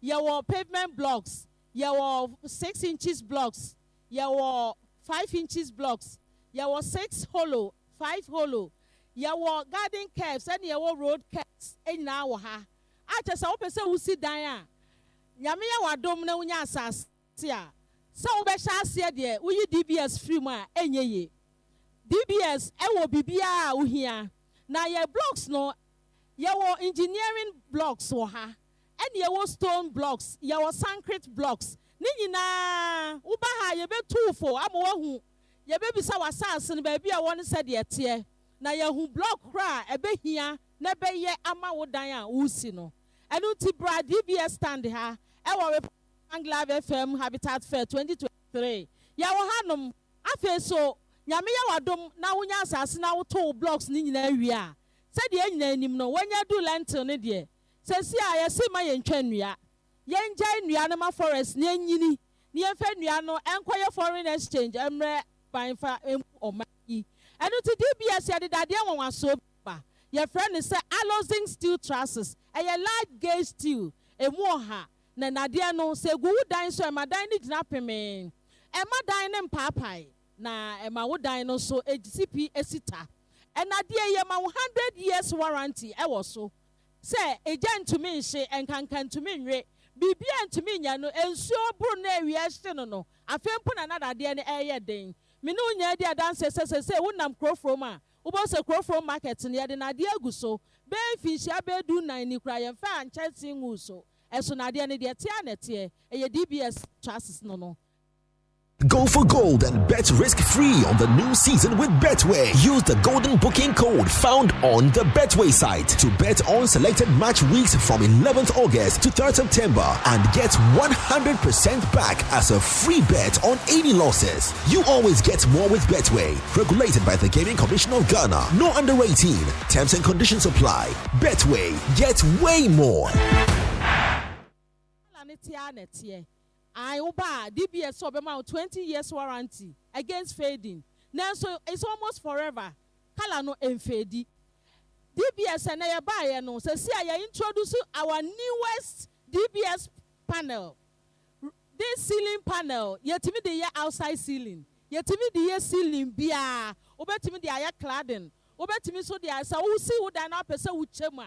ya wo pavement blocks ya wo six inches blocks ya wo five inches blocks ya wo six hollow five hollow ya wo garden curves and ya wo road curves enya wo ha acha se wo pese wo si dan a nyame ya wadom na unya asase a se wo be sha ase de wo yi D B S free mu a enyeye D B S e wo bibia wo hia. Now your blocks no, your engineering blocks waha, and your stone blocks, your concrete blocks. Nini na ubaha yebe two for amohu. Yebe bisa wasas and baby I want to say the tear. Now your block cry ebe here nebe ye ama wodanya usi no. Enu tibra D B S stand ha. Ewa Republic Love F M Habitat Fair twenty twenty-three. Ya wahanum afe so nyame ya wadom na wonya asase na woto blocks ni nyina awia. Se de nyina anim no wonya do lentil ne de. Se si a ye se ma ye ntwa nua. Ye ngya nua na ma forest ne nyini. Ni efa nua no enkoye foreign exchange emre banfa em omaki. Enu ti D B S ya de dade enwanwaso ba. Your friend is allousing steel trusses. A large gauge steel. A moha. Nanadia no say good dine so my dining napping. Emma dining papai. Na Emma would dine so a G C P a sita. And Nadia Yama one hundred years warranty. I was so. Say a gent to me, she and can can to me re. Be bien to me, no, and so brune reaction no. I feel put another idea in the air ding. Minunya dear dances says, say, wouldn't I'm crow from her. Ubose crow from markets and yet an idea go so. Be fish, I be do nine cry and fan chancing wuso. As soon as the Tianet, a D B S chances no no. Go for gold and bet risk-free on the new season with Betway. Use the golden booking code found on the Betway site to bet on selected match weeks from eleventh August to third September and get one hundred percent back as a free bet on any losses. You always get more with Betway. Regulated by the Gaming Commission of Ghana. No under eighteen. Terms and conditions apply. Betway. Get way more. Ayoba D B S obema twenty years warranty against fading. Now so it's almost forever. Kala no enfedi. D B S and I buy no. So see I introduce our newest D B S panel. This ceiling panel, yet me the year outside ceiling. Yet me the year ceiling bia. Obet me the air cladding. Obet me so the air so who see who done up a so who chema.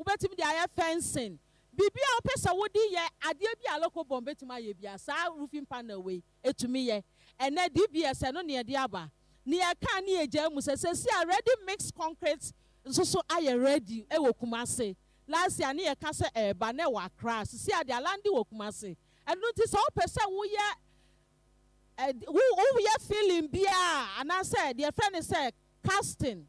Obet me the air fencing. Bibia opesa wodi ye ade bia local bomb betima ye bia sa roofing panel we etumi ye ene D B S eno ne de aba ne ye kan ne eja mu sesesi already mixed concrete so so aye ready e wo Kumasi last year ne ye ka se e ba ne wa Accra sesi ade alandi wo Kumasi eno ti so opesa wo ye wo ye feeling bia ana se de friend say casting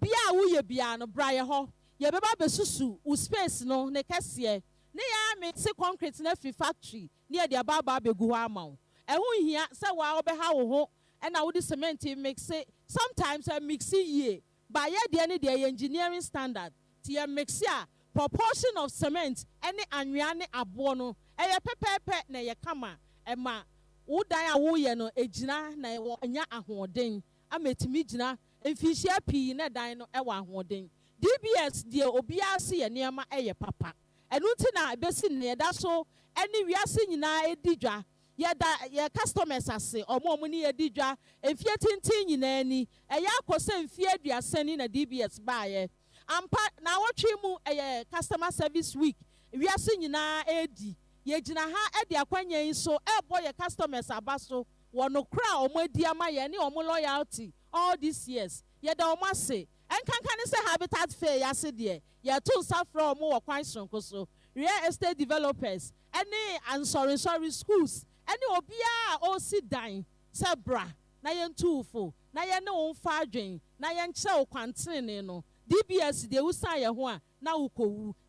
bia wo ye bia no braye ho ye beba besusu u space no ne kese ne ya me se concrete na free factory ne de ababa begu ho amaw ehun hia se wa obeha wo ho e na wo di cement mix sometimes I mix ye ba ye de ne de engineering standard ti ye mix a proportion of cement any anwea ne abo no e ye pepepe na ye kama e ma wo dan a wo ye no ejina na wo nya ahoden ametimi gina emfihia pii na dan no e wa ahoden D B S dear obiasi ye niema eye papa. Enuti na besi ne da so eni wiase nyina edidwa. Ye da ye customers ase omo omo ni edidwa. Emfie tintin nyina ni. Eye akose mfie aduasa ni na D B S baaye. Ampa na wotwe mu eye customer service week. Wiase nyina edi. Ye gina ha edi akwanyen so ebo ye customers abaso wono kra omo edi ama ye ni omo loyalty all these years. Ye da omo ase and can can say habitat fair yesterday. You are too far from more question. So real estate developers, any and sorry, sorry schools, any obia or sit down, sabra, nayan two full, nayan no far drain, nayan shell quantinino. D B S, they will say your one, now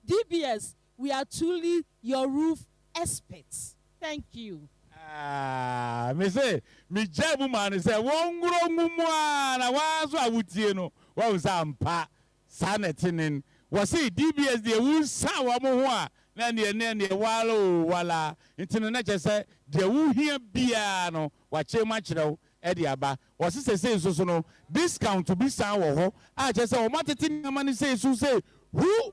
D B S, we are truly your roof experts. Thank you. Ah, me say, me jabu man is a one grown woman, I was I would you know. What was ampa sanetinin was it D B S de wu sawa mo ho na ne ne ne wala wala ntino na chese de wu hia bia no wa chema chrew e de aba was se se so no discount to be san wo ho a chese o matetin amani se so se hu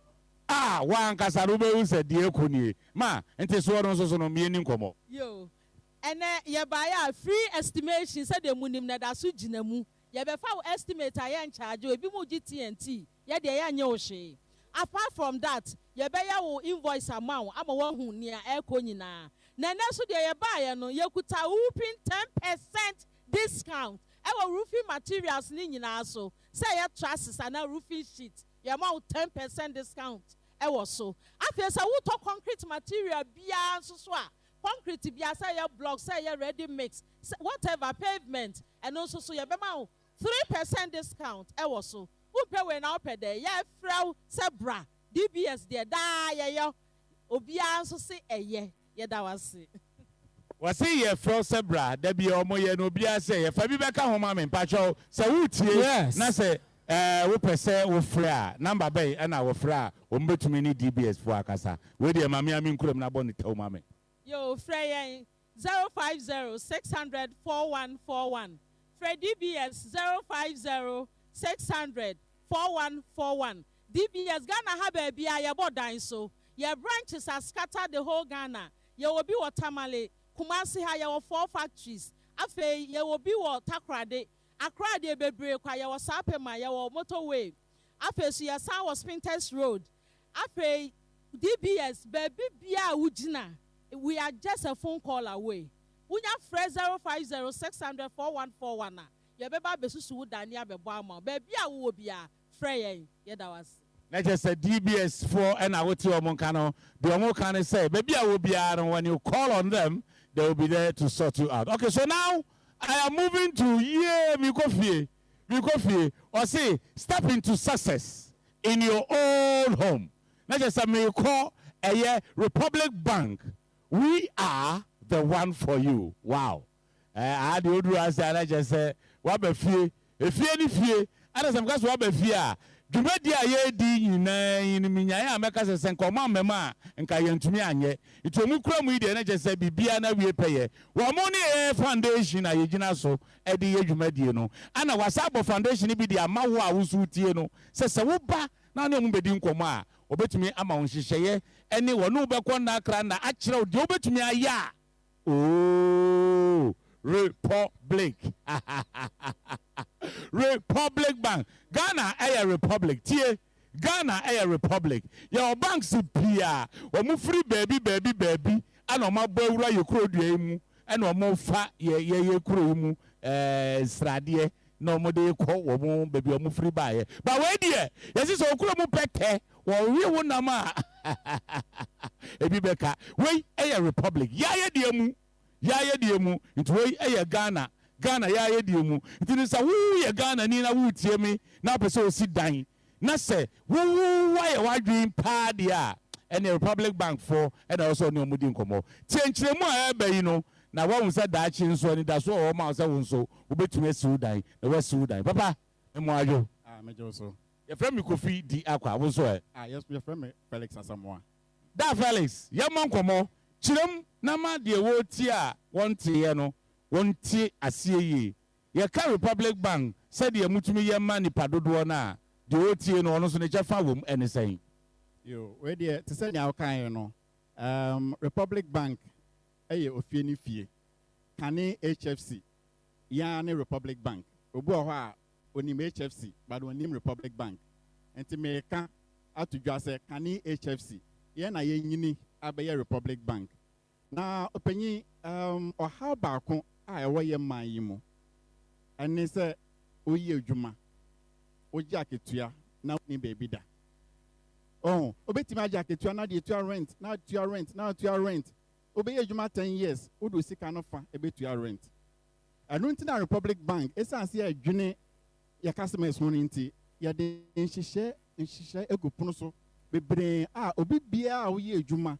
ah wan kasaru be wu se de ekonie ma nti so no so no mieni nkomo yo ene ye buy free estimation said de munim na da so gina mu ye be fa estimate aye charge obi mu G T N T ye de ye anya ohwe apart from that ye be ya wo invoice amount ama wo hu nia e ko nyina na na so de ye ba ye no ye kuta whooping ten percent discount e wo roofing materials ni nyina so say ye trusses na roofing sheet ye ma ten percent discount e wo so afi say wo to concrete material bia so so a concrete bia say ye block say ye ready mix whatever pavement and also so ye be ma three percent discount e wo so who pay we now pay the yeah frau sebra D B S there da yeah yo obia so say eye yeah that was it. Wasi ye from sebra there be omo ye no obia say ye fa bi beka homa me pacho say wutie na say eh wo pese wo fra number bay na wo fra wo mbetumi ni D B S fo akasa we dey mame ami nkuram na bo ni te mame yo fra ye zero five zero six hundred four one four one fra D B S zero five zero six hundred four one four one D B S Ghana ha ba bia ye bodan so your branches are scattered the whole Ghana. You will be what Tamale, Kumasi ha your four factories. Afe you will be what Takrade, Accra de Bebre, your Sapema, your motorway. Afe so your son was Pinterest Road. Afe D B S baby bia Ujina. We are just a phone call away. We have fresh zero five zero six hundred four one four one. You have ever besusu Dania Bebama, baby, I will be a Freya. Yeah, that was. Let's just say D B S four and I will tell Moncano. The Moncano say, baby, I will be out. And when you call on them, they will be there to sort you out. Okay, so now I am moving to yeah, Mikofi, Mikofi, or say, step into success in your own home. Let's just say, may you call a yeah, Republic Bank. We are the one for you. Wow. I had the old answer, I just said, what if you fear? I don't know because what if you are. You made the idea in Minya, America's and command Mamma and Kayan to me and yet. It's a mukram with the energy, said Bibiana, we pay. One money foundation, I so at the age of Mediano. And I was up of foundation, be the Amawa, who's Utiano, says a whoopa, none of them bedin coma. Obetumi ama unshisheye eni wanu beko na krana achira odi obetumi aya oh Republic Republic Bank Ghana aya Republic tie Ghana aya Republic your bank si pia omu free baby baby baby ano ma bo wura yekro dua mu ano mo fa ye ye yekro mu eh sradie no mo de ko omu baby omu free baaye but we die yesi so okro mu pete we won nama ebibeka we eye Republic ya ye de mu ya ye de mu nti we eye Ghana Ghana ya ye de mu nti ni sa wu ye Ghana ni na wu tie mi na pese osi dan na se wu wa ye wadwin pa dia and the Republic Bank for and also ni omudi nkomo tienkyeremu a ebe yi no na wa wu se daachi nso ni da so o ma se wu nso obetumi asiu dan na wa siu dan papa emu ajo ah mejo so. Your friend me Kofi Diakwa, what's it? Ah, yes, your friend me Felix Asamoah. That Felix, your man come on. Chilem, nama de wotia, one tier no, one tier asiye. Your car Republic Bank said the mutumi your money paduana. The wotia no, no so nature farm anything. Yo, where dear to send your kind no. Um, Republic Bank, aye ofieni fie. Kane H F C, yane Republic Bank. Obuwa. Oni H F C, but oni Republic Bank. Enti meka atu jase kani H F C. Ye na ye nyini abeye Republic Bank. Na openyi um o how ba ko a ewo ye man yi mu. Ani se oyi adwuma. Oji aketua na oni baby da. Oh, obetimi aji aketua na de tua rent, na tua rent, na tua rent. Obeye adwuma ten years, odo sika no fa ebetua rent. Anu nti na Republic Bank, esa se adwune your customers want to your day in Shisha and Shisha Egoponoso, be brain ah, Obibia, we Juma.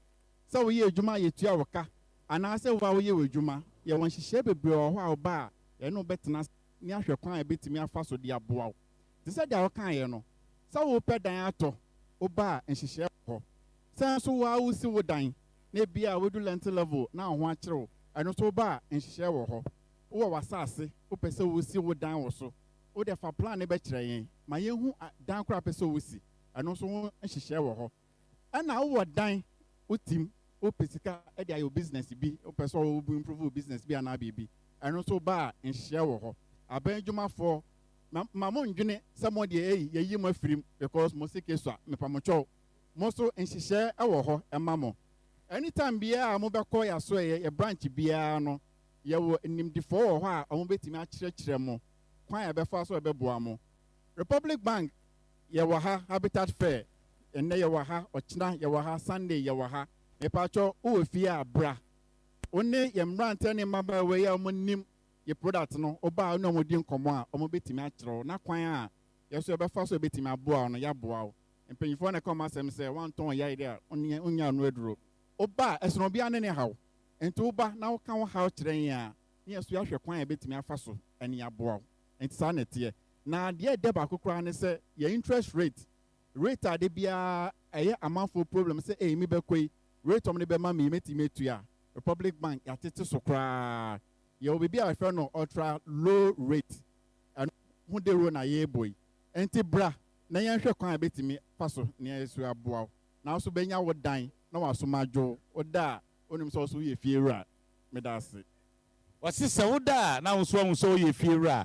So we Juma, ye Tiawaka, and I say, wow, you Juma, you want Shisha be bro, wow, bar, and no better than us. Near your client bit me a fast or dear bow. They said, our kind, so we pet Diato, Oba, and Shisha. So wow, see what dine. Maybe I would do lentil level now one throw, and also bar, and Shisha or her. Oh, was sassy, who person will see what dine also. O de fa plan e betreye ma ye hu dan kra pese o si ano so hu nhihye wo ho ana wo dan otim o pesika e de ayo business bi o pese o improve business bi ana bi bi ano so ba nhihye wo ho aban dwumafo ma mo ndwene semo de eyi ye yi ma firim because mo sike so me pa mo cho mo so nhihye e wo ho e ma mo anytime bia mo be call ya so ye branch bia no ye wo nim de fo ho a mo betimi a kire kire mo Republic Bank, Yawaha Habitat Fair, and Yawaha, Ochna, Yawaha Sunday, Yawaha, Epacho, Uefia, Bra. Only Yamran turning Mamba way, Monim, your product, no, Oba, no, Modim, Coma, Omobiti Matro, Naquia, Yes, you first bit in my bow and yabow. And paying for a commas and say one ton yay there on your wardrobe. Oba, as no be an anyhow. And to Oba now come how train. Yes, we have your coin a bit in my faso and yabow. And sanity. Now, dear Debaco Crown and say your interest rate. Rate are they be a amount for problem. Say, hey, me bequay. Rate on the bema me met me to ya. Republic Bank, ya tete so cry. You will be a friend of ultra low rate. And who they run a year boy. Enti bra, na yanshe kwa beti mi paso ni yesu abwa. Na osu benya wo dan, na waso majo, oda, onim so so ye fiera. Me da se. Wasi se oda na osu omu so ye fiera.